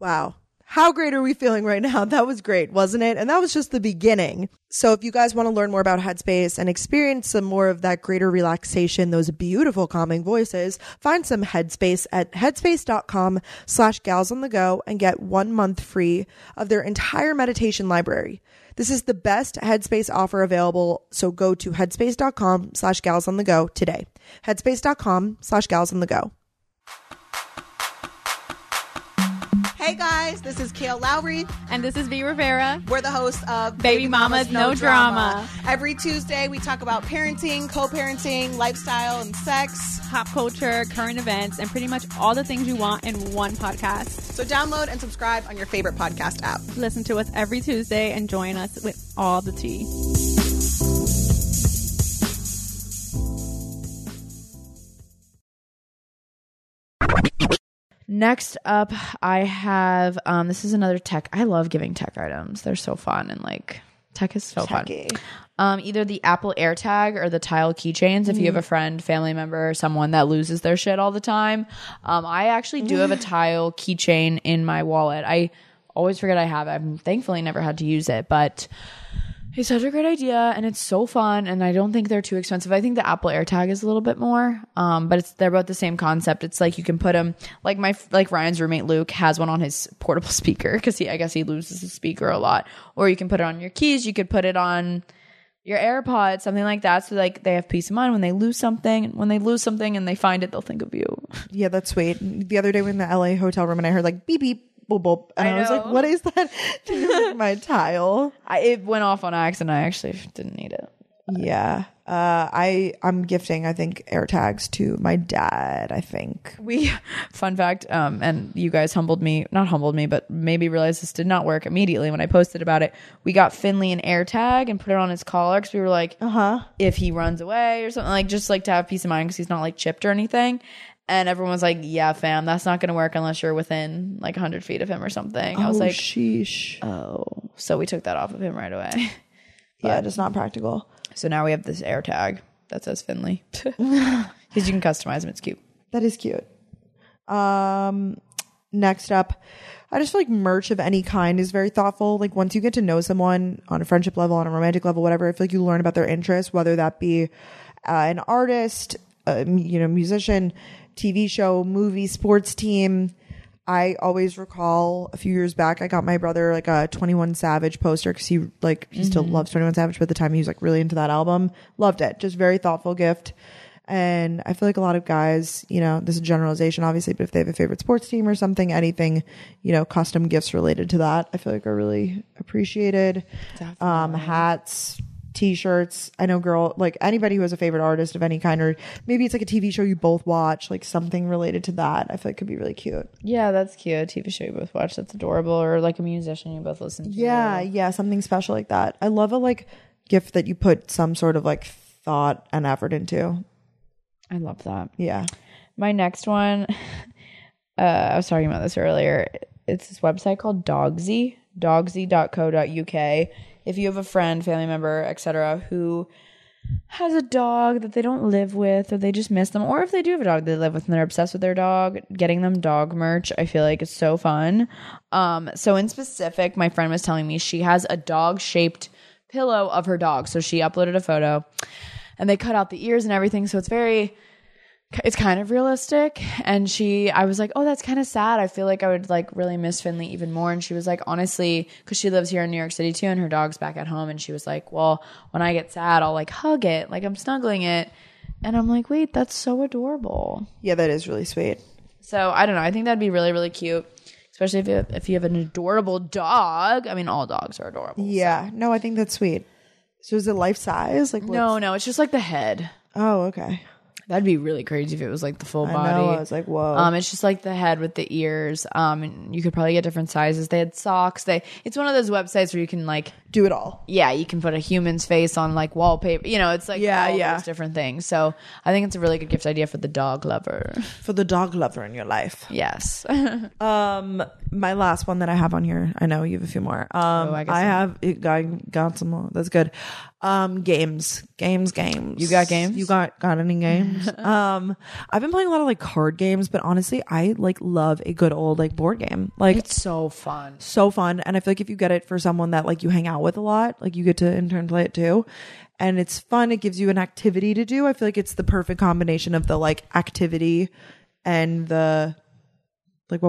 Wow. How great are we feeling right now? That was great, wasn't it? And that was just the beginning. So if you guys want to learn more about Headspace and experience some more of that greater relaxation, those beautiful calming voices, find some Headspace at headspace.com/galsonthego and get 1 month free of their entire meditation library. This is the best Headspace offer available. So go to headspace.com/galsonthego today. Headspace.com/galsonthego. Hey guys, this is Kale Lowry. And this is V Rivera. We're the hosts of Baby Mama's No Drama. Every Tuesday, we talk about parenting, co-parenting, lifestyle, and sex, pop culture, current events, and pretty much all the things you want in one podcast. So download and subscribe on your favorite podcast app. Listen to us every Tuesday and join us with all the tea. Next up, I have, this is another tech. I love giving tech items. They're so fun, and like tech is so techy. Fun. Either the Apple AirTag or the Tile keychains. If you have a friend, family member, or someone that loses their shit all the time. I actually do have a Tile keychain in my wallet. I always forget I have it. I've thankfully never had to use it, but it's such a great idea, and it's so fun, and I don't think they're too expensive. I think the Apple AirTag is a little bit more, but they're both the same concept. It's like you can put them like Ryan's roommate Luke has one on his portable speaker because I guess he loses his speaker a lot. Or you can put it on your keys. You could put it on your AirPods, something like that. So like they have peace of mind when they lose something. And when they lose something and they find it, they'll think of you. Yeah, that's sweet. The other day we were in the LA hotel room, and I heard like beep beep. Boop, boop. And I was like, what is that? Like my Tile. It went off on accident. I actually didn't need it. Yeah. I'm gifting, I think, AirTags to my dad, I think. Fun fact, and you guys not humbled me, but maybe realized this did not work immediately when I posted about it. We got Finley an AirTag and put it on his collar because we were like, if he runs away or something, like just like to have peace of mind because he's not like chipped or anything. And everyone was like, yeah, fam, that's not going to work unless you're within like 100 feet of him or something. I was like, sheesh. Oh. So we took that off of him right away. Yeah, just not practical. So now we have this AirTag that says Finley. Because you can customize them. It's cute. That is cute. Next up, I just feel like merch of any kind is very thoughtful. Like once you get to know someone on a friendship level, on a romantic level, whatever, I feel like you learn about their interests, whether that be an artist, musician, TV show, movie, sports team. I always recall a few years back, I got my brother like a 21 Savage poster because he still loves 21 Savage, but at the time he was like really into that album. Loved it. Just very thoughtful gift. And I feel like a lot of guys, this is generalization obviously, but if they have a favorite sports team or something, anything, custom gifts related to that, I feel like are really appreciated. Definitely. Hats, T-shirts. I know, girl, like anybody who has a favorite artist of any kind, or maybe it's like a TV show you both watch, like something related to that, I feel like could be really cute. Yeah, that's cute. A TV show you both watch, that's adorable. Or like a musician you both listen to. Yeah, something special like that. I love a like gift that you put some sort of like thought and effort into. I love that. Yeah. My next one, I was talking about this earlier. It's this website called Dogsy, dogsy.co.uk. If you have a friend, family member, etc., who has a dog that they don't live with or they just miss them, or if they do have a dog they live with and they're obsessed with their dog, getting them dog merch, I feel like it's so fun. So in specific, my friend was telling me she has a dog-shaped pillow of her dog. So she uploaded a photo and they cut out the ears and everything. So it's kind of realistic. And I was like, oh, that's kind of sad. I feel like I would like really miss Finley even more. And she was like, honestly, because she lives here in New York City too and her dog's back at home. And she was like, well, when I get sad, I'll like hug it. Like I'm snuggling it. And I'm like, wait, that's so adorable. Yeah, that is really sweet. So I don't know. I think that'd be really, really cute. Especially if you have an adorable dog. I mean, all dogs are adorable. Yeah. So. No, I think that's sweet. So is it life size? Like no. It's just like the head. Oh, okay. That'd be really crazy if it was like the full body. I know. I was like, whoa. It's just like the head with the ears. And you could probably get different sizes. They had socks. It's one of those websites where you can like do it all. Yeah, you can put a human's face on like wallpaper. You know, it's like all those different things. So I think it's a really good gift idea for the dog lover. For the dog lover in your life. Yes. My last one that I have on here. I know you have a few more. I got some more. That's good. Games. You got games? You got any games? I've been playing a lot of like card games, but honestly, I like love a good old like board game. Like it's so fun. And I feel like if you get it for someone that like you hang out with a lot, like you get to in turn play it too. And it's fun. It gives you an activity to do. I feel like it's the perfect combination of the like activity and the like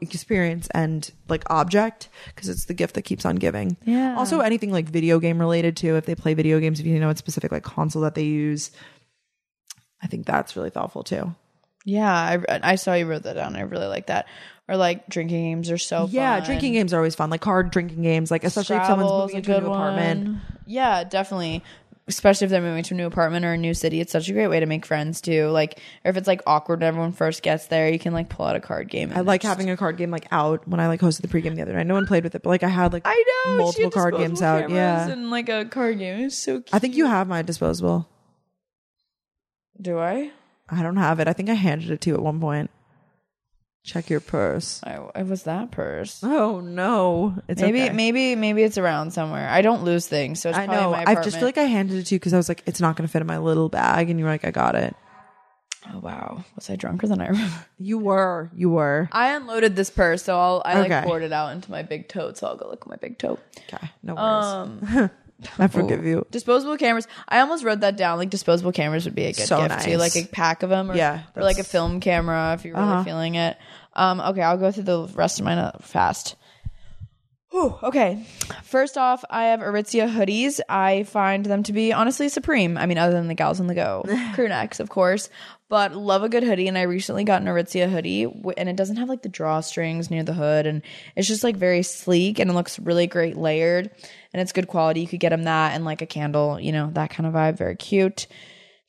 experience and like object, because it's the gift that keeps on giving. Yeah. Also anything like video game related too. If they play video games, if you know a specific like console that they use, I think that's really thoughtful too. Yeah, I saw you wrote that down. I really like that. Or like drinking games are so fun. Yeah, drinking games are always fun. Like hard drinking games, like especially Scrabble's if someone's moving into a new apartment. Yeah, definitely. Especially if they're moving to a new apartment or a new city, it's such a great way to make friends too. Like, or if it's like awkward when everyone first gets there, you can like pull out a card game. I like having a card game like out when I like hosted the pregame the other night. No one played with it, but like I had like multiple card games out. Yeah, and like a card game. It's so cute. I think you have my disposable. Do I? I don't have it. I think I handed it to you at one point. Check your purse. It was that purse. Oh no! It's maybe it's around somewhere. I don't lose things, so it's probably in my apartment. I just feel like I handed it to you because I was like, it's not going to fit in my little bag, and you were like, I got it. Oh wow! Was I drunker than I remember? You were. I unloaded this purse, so I poured it out into my big tote. So I'll go look at my big tote. Okay, no worries. I forgive you. Disposable cameras. I almost wrote that down. Like disposable cameras would be a good gift nice. Too. Like a pack of them, or like a film camera if you're really feeling it. Okay, I'll go through the rest of mine fast. Whew, okay. First off, I have Aritzia hoodies. I find them to be honestly supreme. I mean, other than the Gals on the Go crew necks, of course. But love a good hoodie, and I recently got an Aritzia hoodie, and it doesn't have like the drawstrings near the hood, and it's just like very sleek, and it looks really great layered, and it's good quality. You could get them that and like a candle, you know, that kind of vibe. Very cute.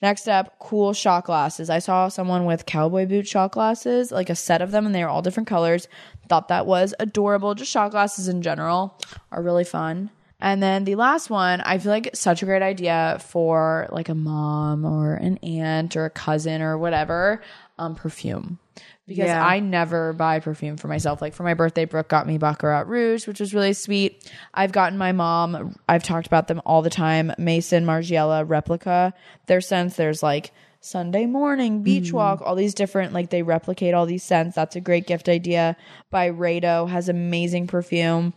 Next up, cool shot glasses. I saw someone with cowboy boot shot glasses, like a set of them, and they were all different colors. Thought that was adorable. Just shot glasses in general are really fun. And then the last one, I feel like it's such a great idea for like a mom or an aunt or a cousin or whatever, perfume. Because I never buy perfume for myself. Like for my birthday, Brooke got me Baccarat Rouge, which was really sweet. I've gotten my mom, I've talked about them all the time, Mason Margiela replica. Their scents, there's like Sunday Morning, Beach Walk, all these different, like they replicate all these scents. That's a great gift idea. By Byredo has amazing perfume.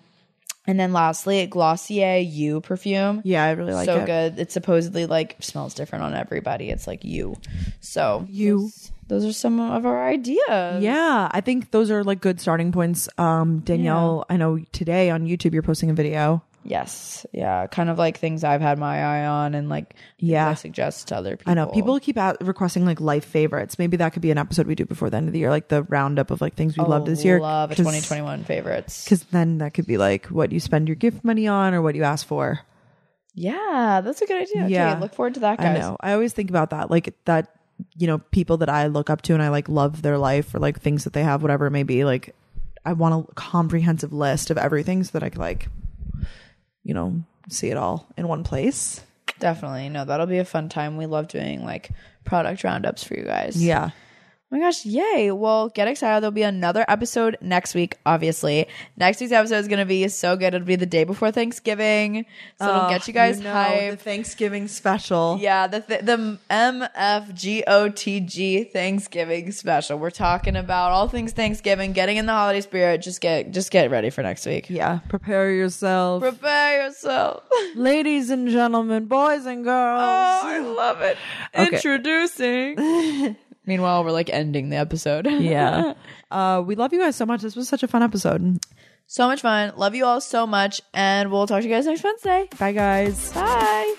And then lastly, Glossier You perfume. Yeah, I really like it. So good. It supposedly like smells different on everybody. It's like you. So you. Those are some of our ideas. Yeah, I think those are like good starting points. Danielle, I know today on YouTube you're posting a video. Yes. Yeah. Kind of like things I've had my eye on and like I suggest to other people. I know. People keep requesting like life favorites. Maybe that could be an episode we do before the end of the year, like the roundup of like things we loved this year. I love a 2021 favorites. Because then that could be like what you spend your gift money on or what you ask for. Yeah. That's a good idea. Yeah. Okay, look forward to that, guys. I know. I always think about that. Like that, you know, people that I look up to and I like love their life or like things that they have, whatever it may be. Like I want a comprehensive list of everything so that I could like, you know, see it all in one place. Definitely. No, that'll be a fun time. We love doing like product roundups for you guys. Yeah. Oh my gosh, yay. Well, get excited. There'll be another episode next week, obviously. Next week's episode is going to be so good. It'll be the day before Thanksgiving. So it'll get you guys hyped. The Thanksgiving special. Yeah, the MFGOTG Thanksgiving special. We're talking about all things Thanksgiving, getting in the holiday spirit. Just get ready for next week. Yeah, prepare yourself. Prepare yourself. Ladies and gentlemen, boys and girls. Oh, I love it. Okay. Introducing... Meanwhile, we're like ending the episode. Yeah. We love you guys so much. This was such a fun episode. So much fun. Love you all so much. And we'll talk to you guys next Wednesday. Bye, guys. Bye.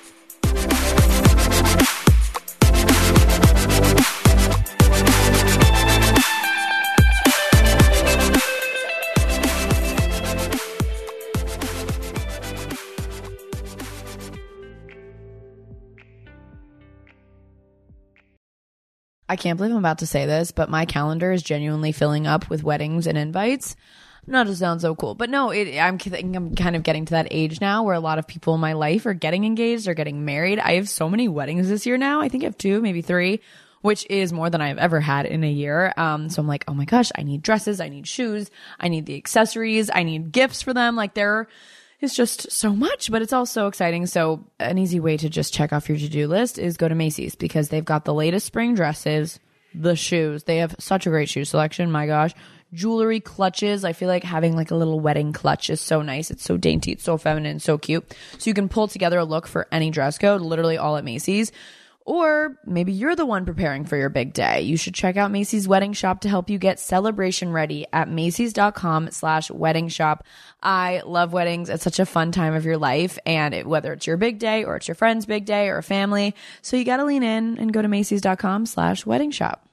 I can't believe I'm about to say this, but my calendar is genuinely filling up with weddings and invites. Not to sound so cool, but no, I'm kind of getting to that age now where a lot of people in my life are getting engaged or getting married. I have so many weddings this year now. I think I have 2, maybe 3, which is more than I've ever had in a year. So I'm like, oh my gosh, I need dresses. I need shoes. I need the accessories. I need gifts for them. Like it's just so much, but it's all so exciting. So an easy way to just check off your to-do list is go to Macy's, because they've got the latest spring dresses, the shoes. They have such a great shoe selection. My gosh. Jewelry, clutches. I feel like having like a little wedding clutch is so nice. It's so dainty. It's so feminine. So cute. So you can pull together a look for any dress code, literally all at Macy's. Or maybe you're the one preparing for your big day. You should check out Macy's Wedding Shop to help you get celebration ready at Macy's.com/wedding shop. I love weddings. It's such a fun time of your life, and whether it's your big day or it's your friend's big day or a family. So you got to lean in and go to Macy's.com/wedding shop.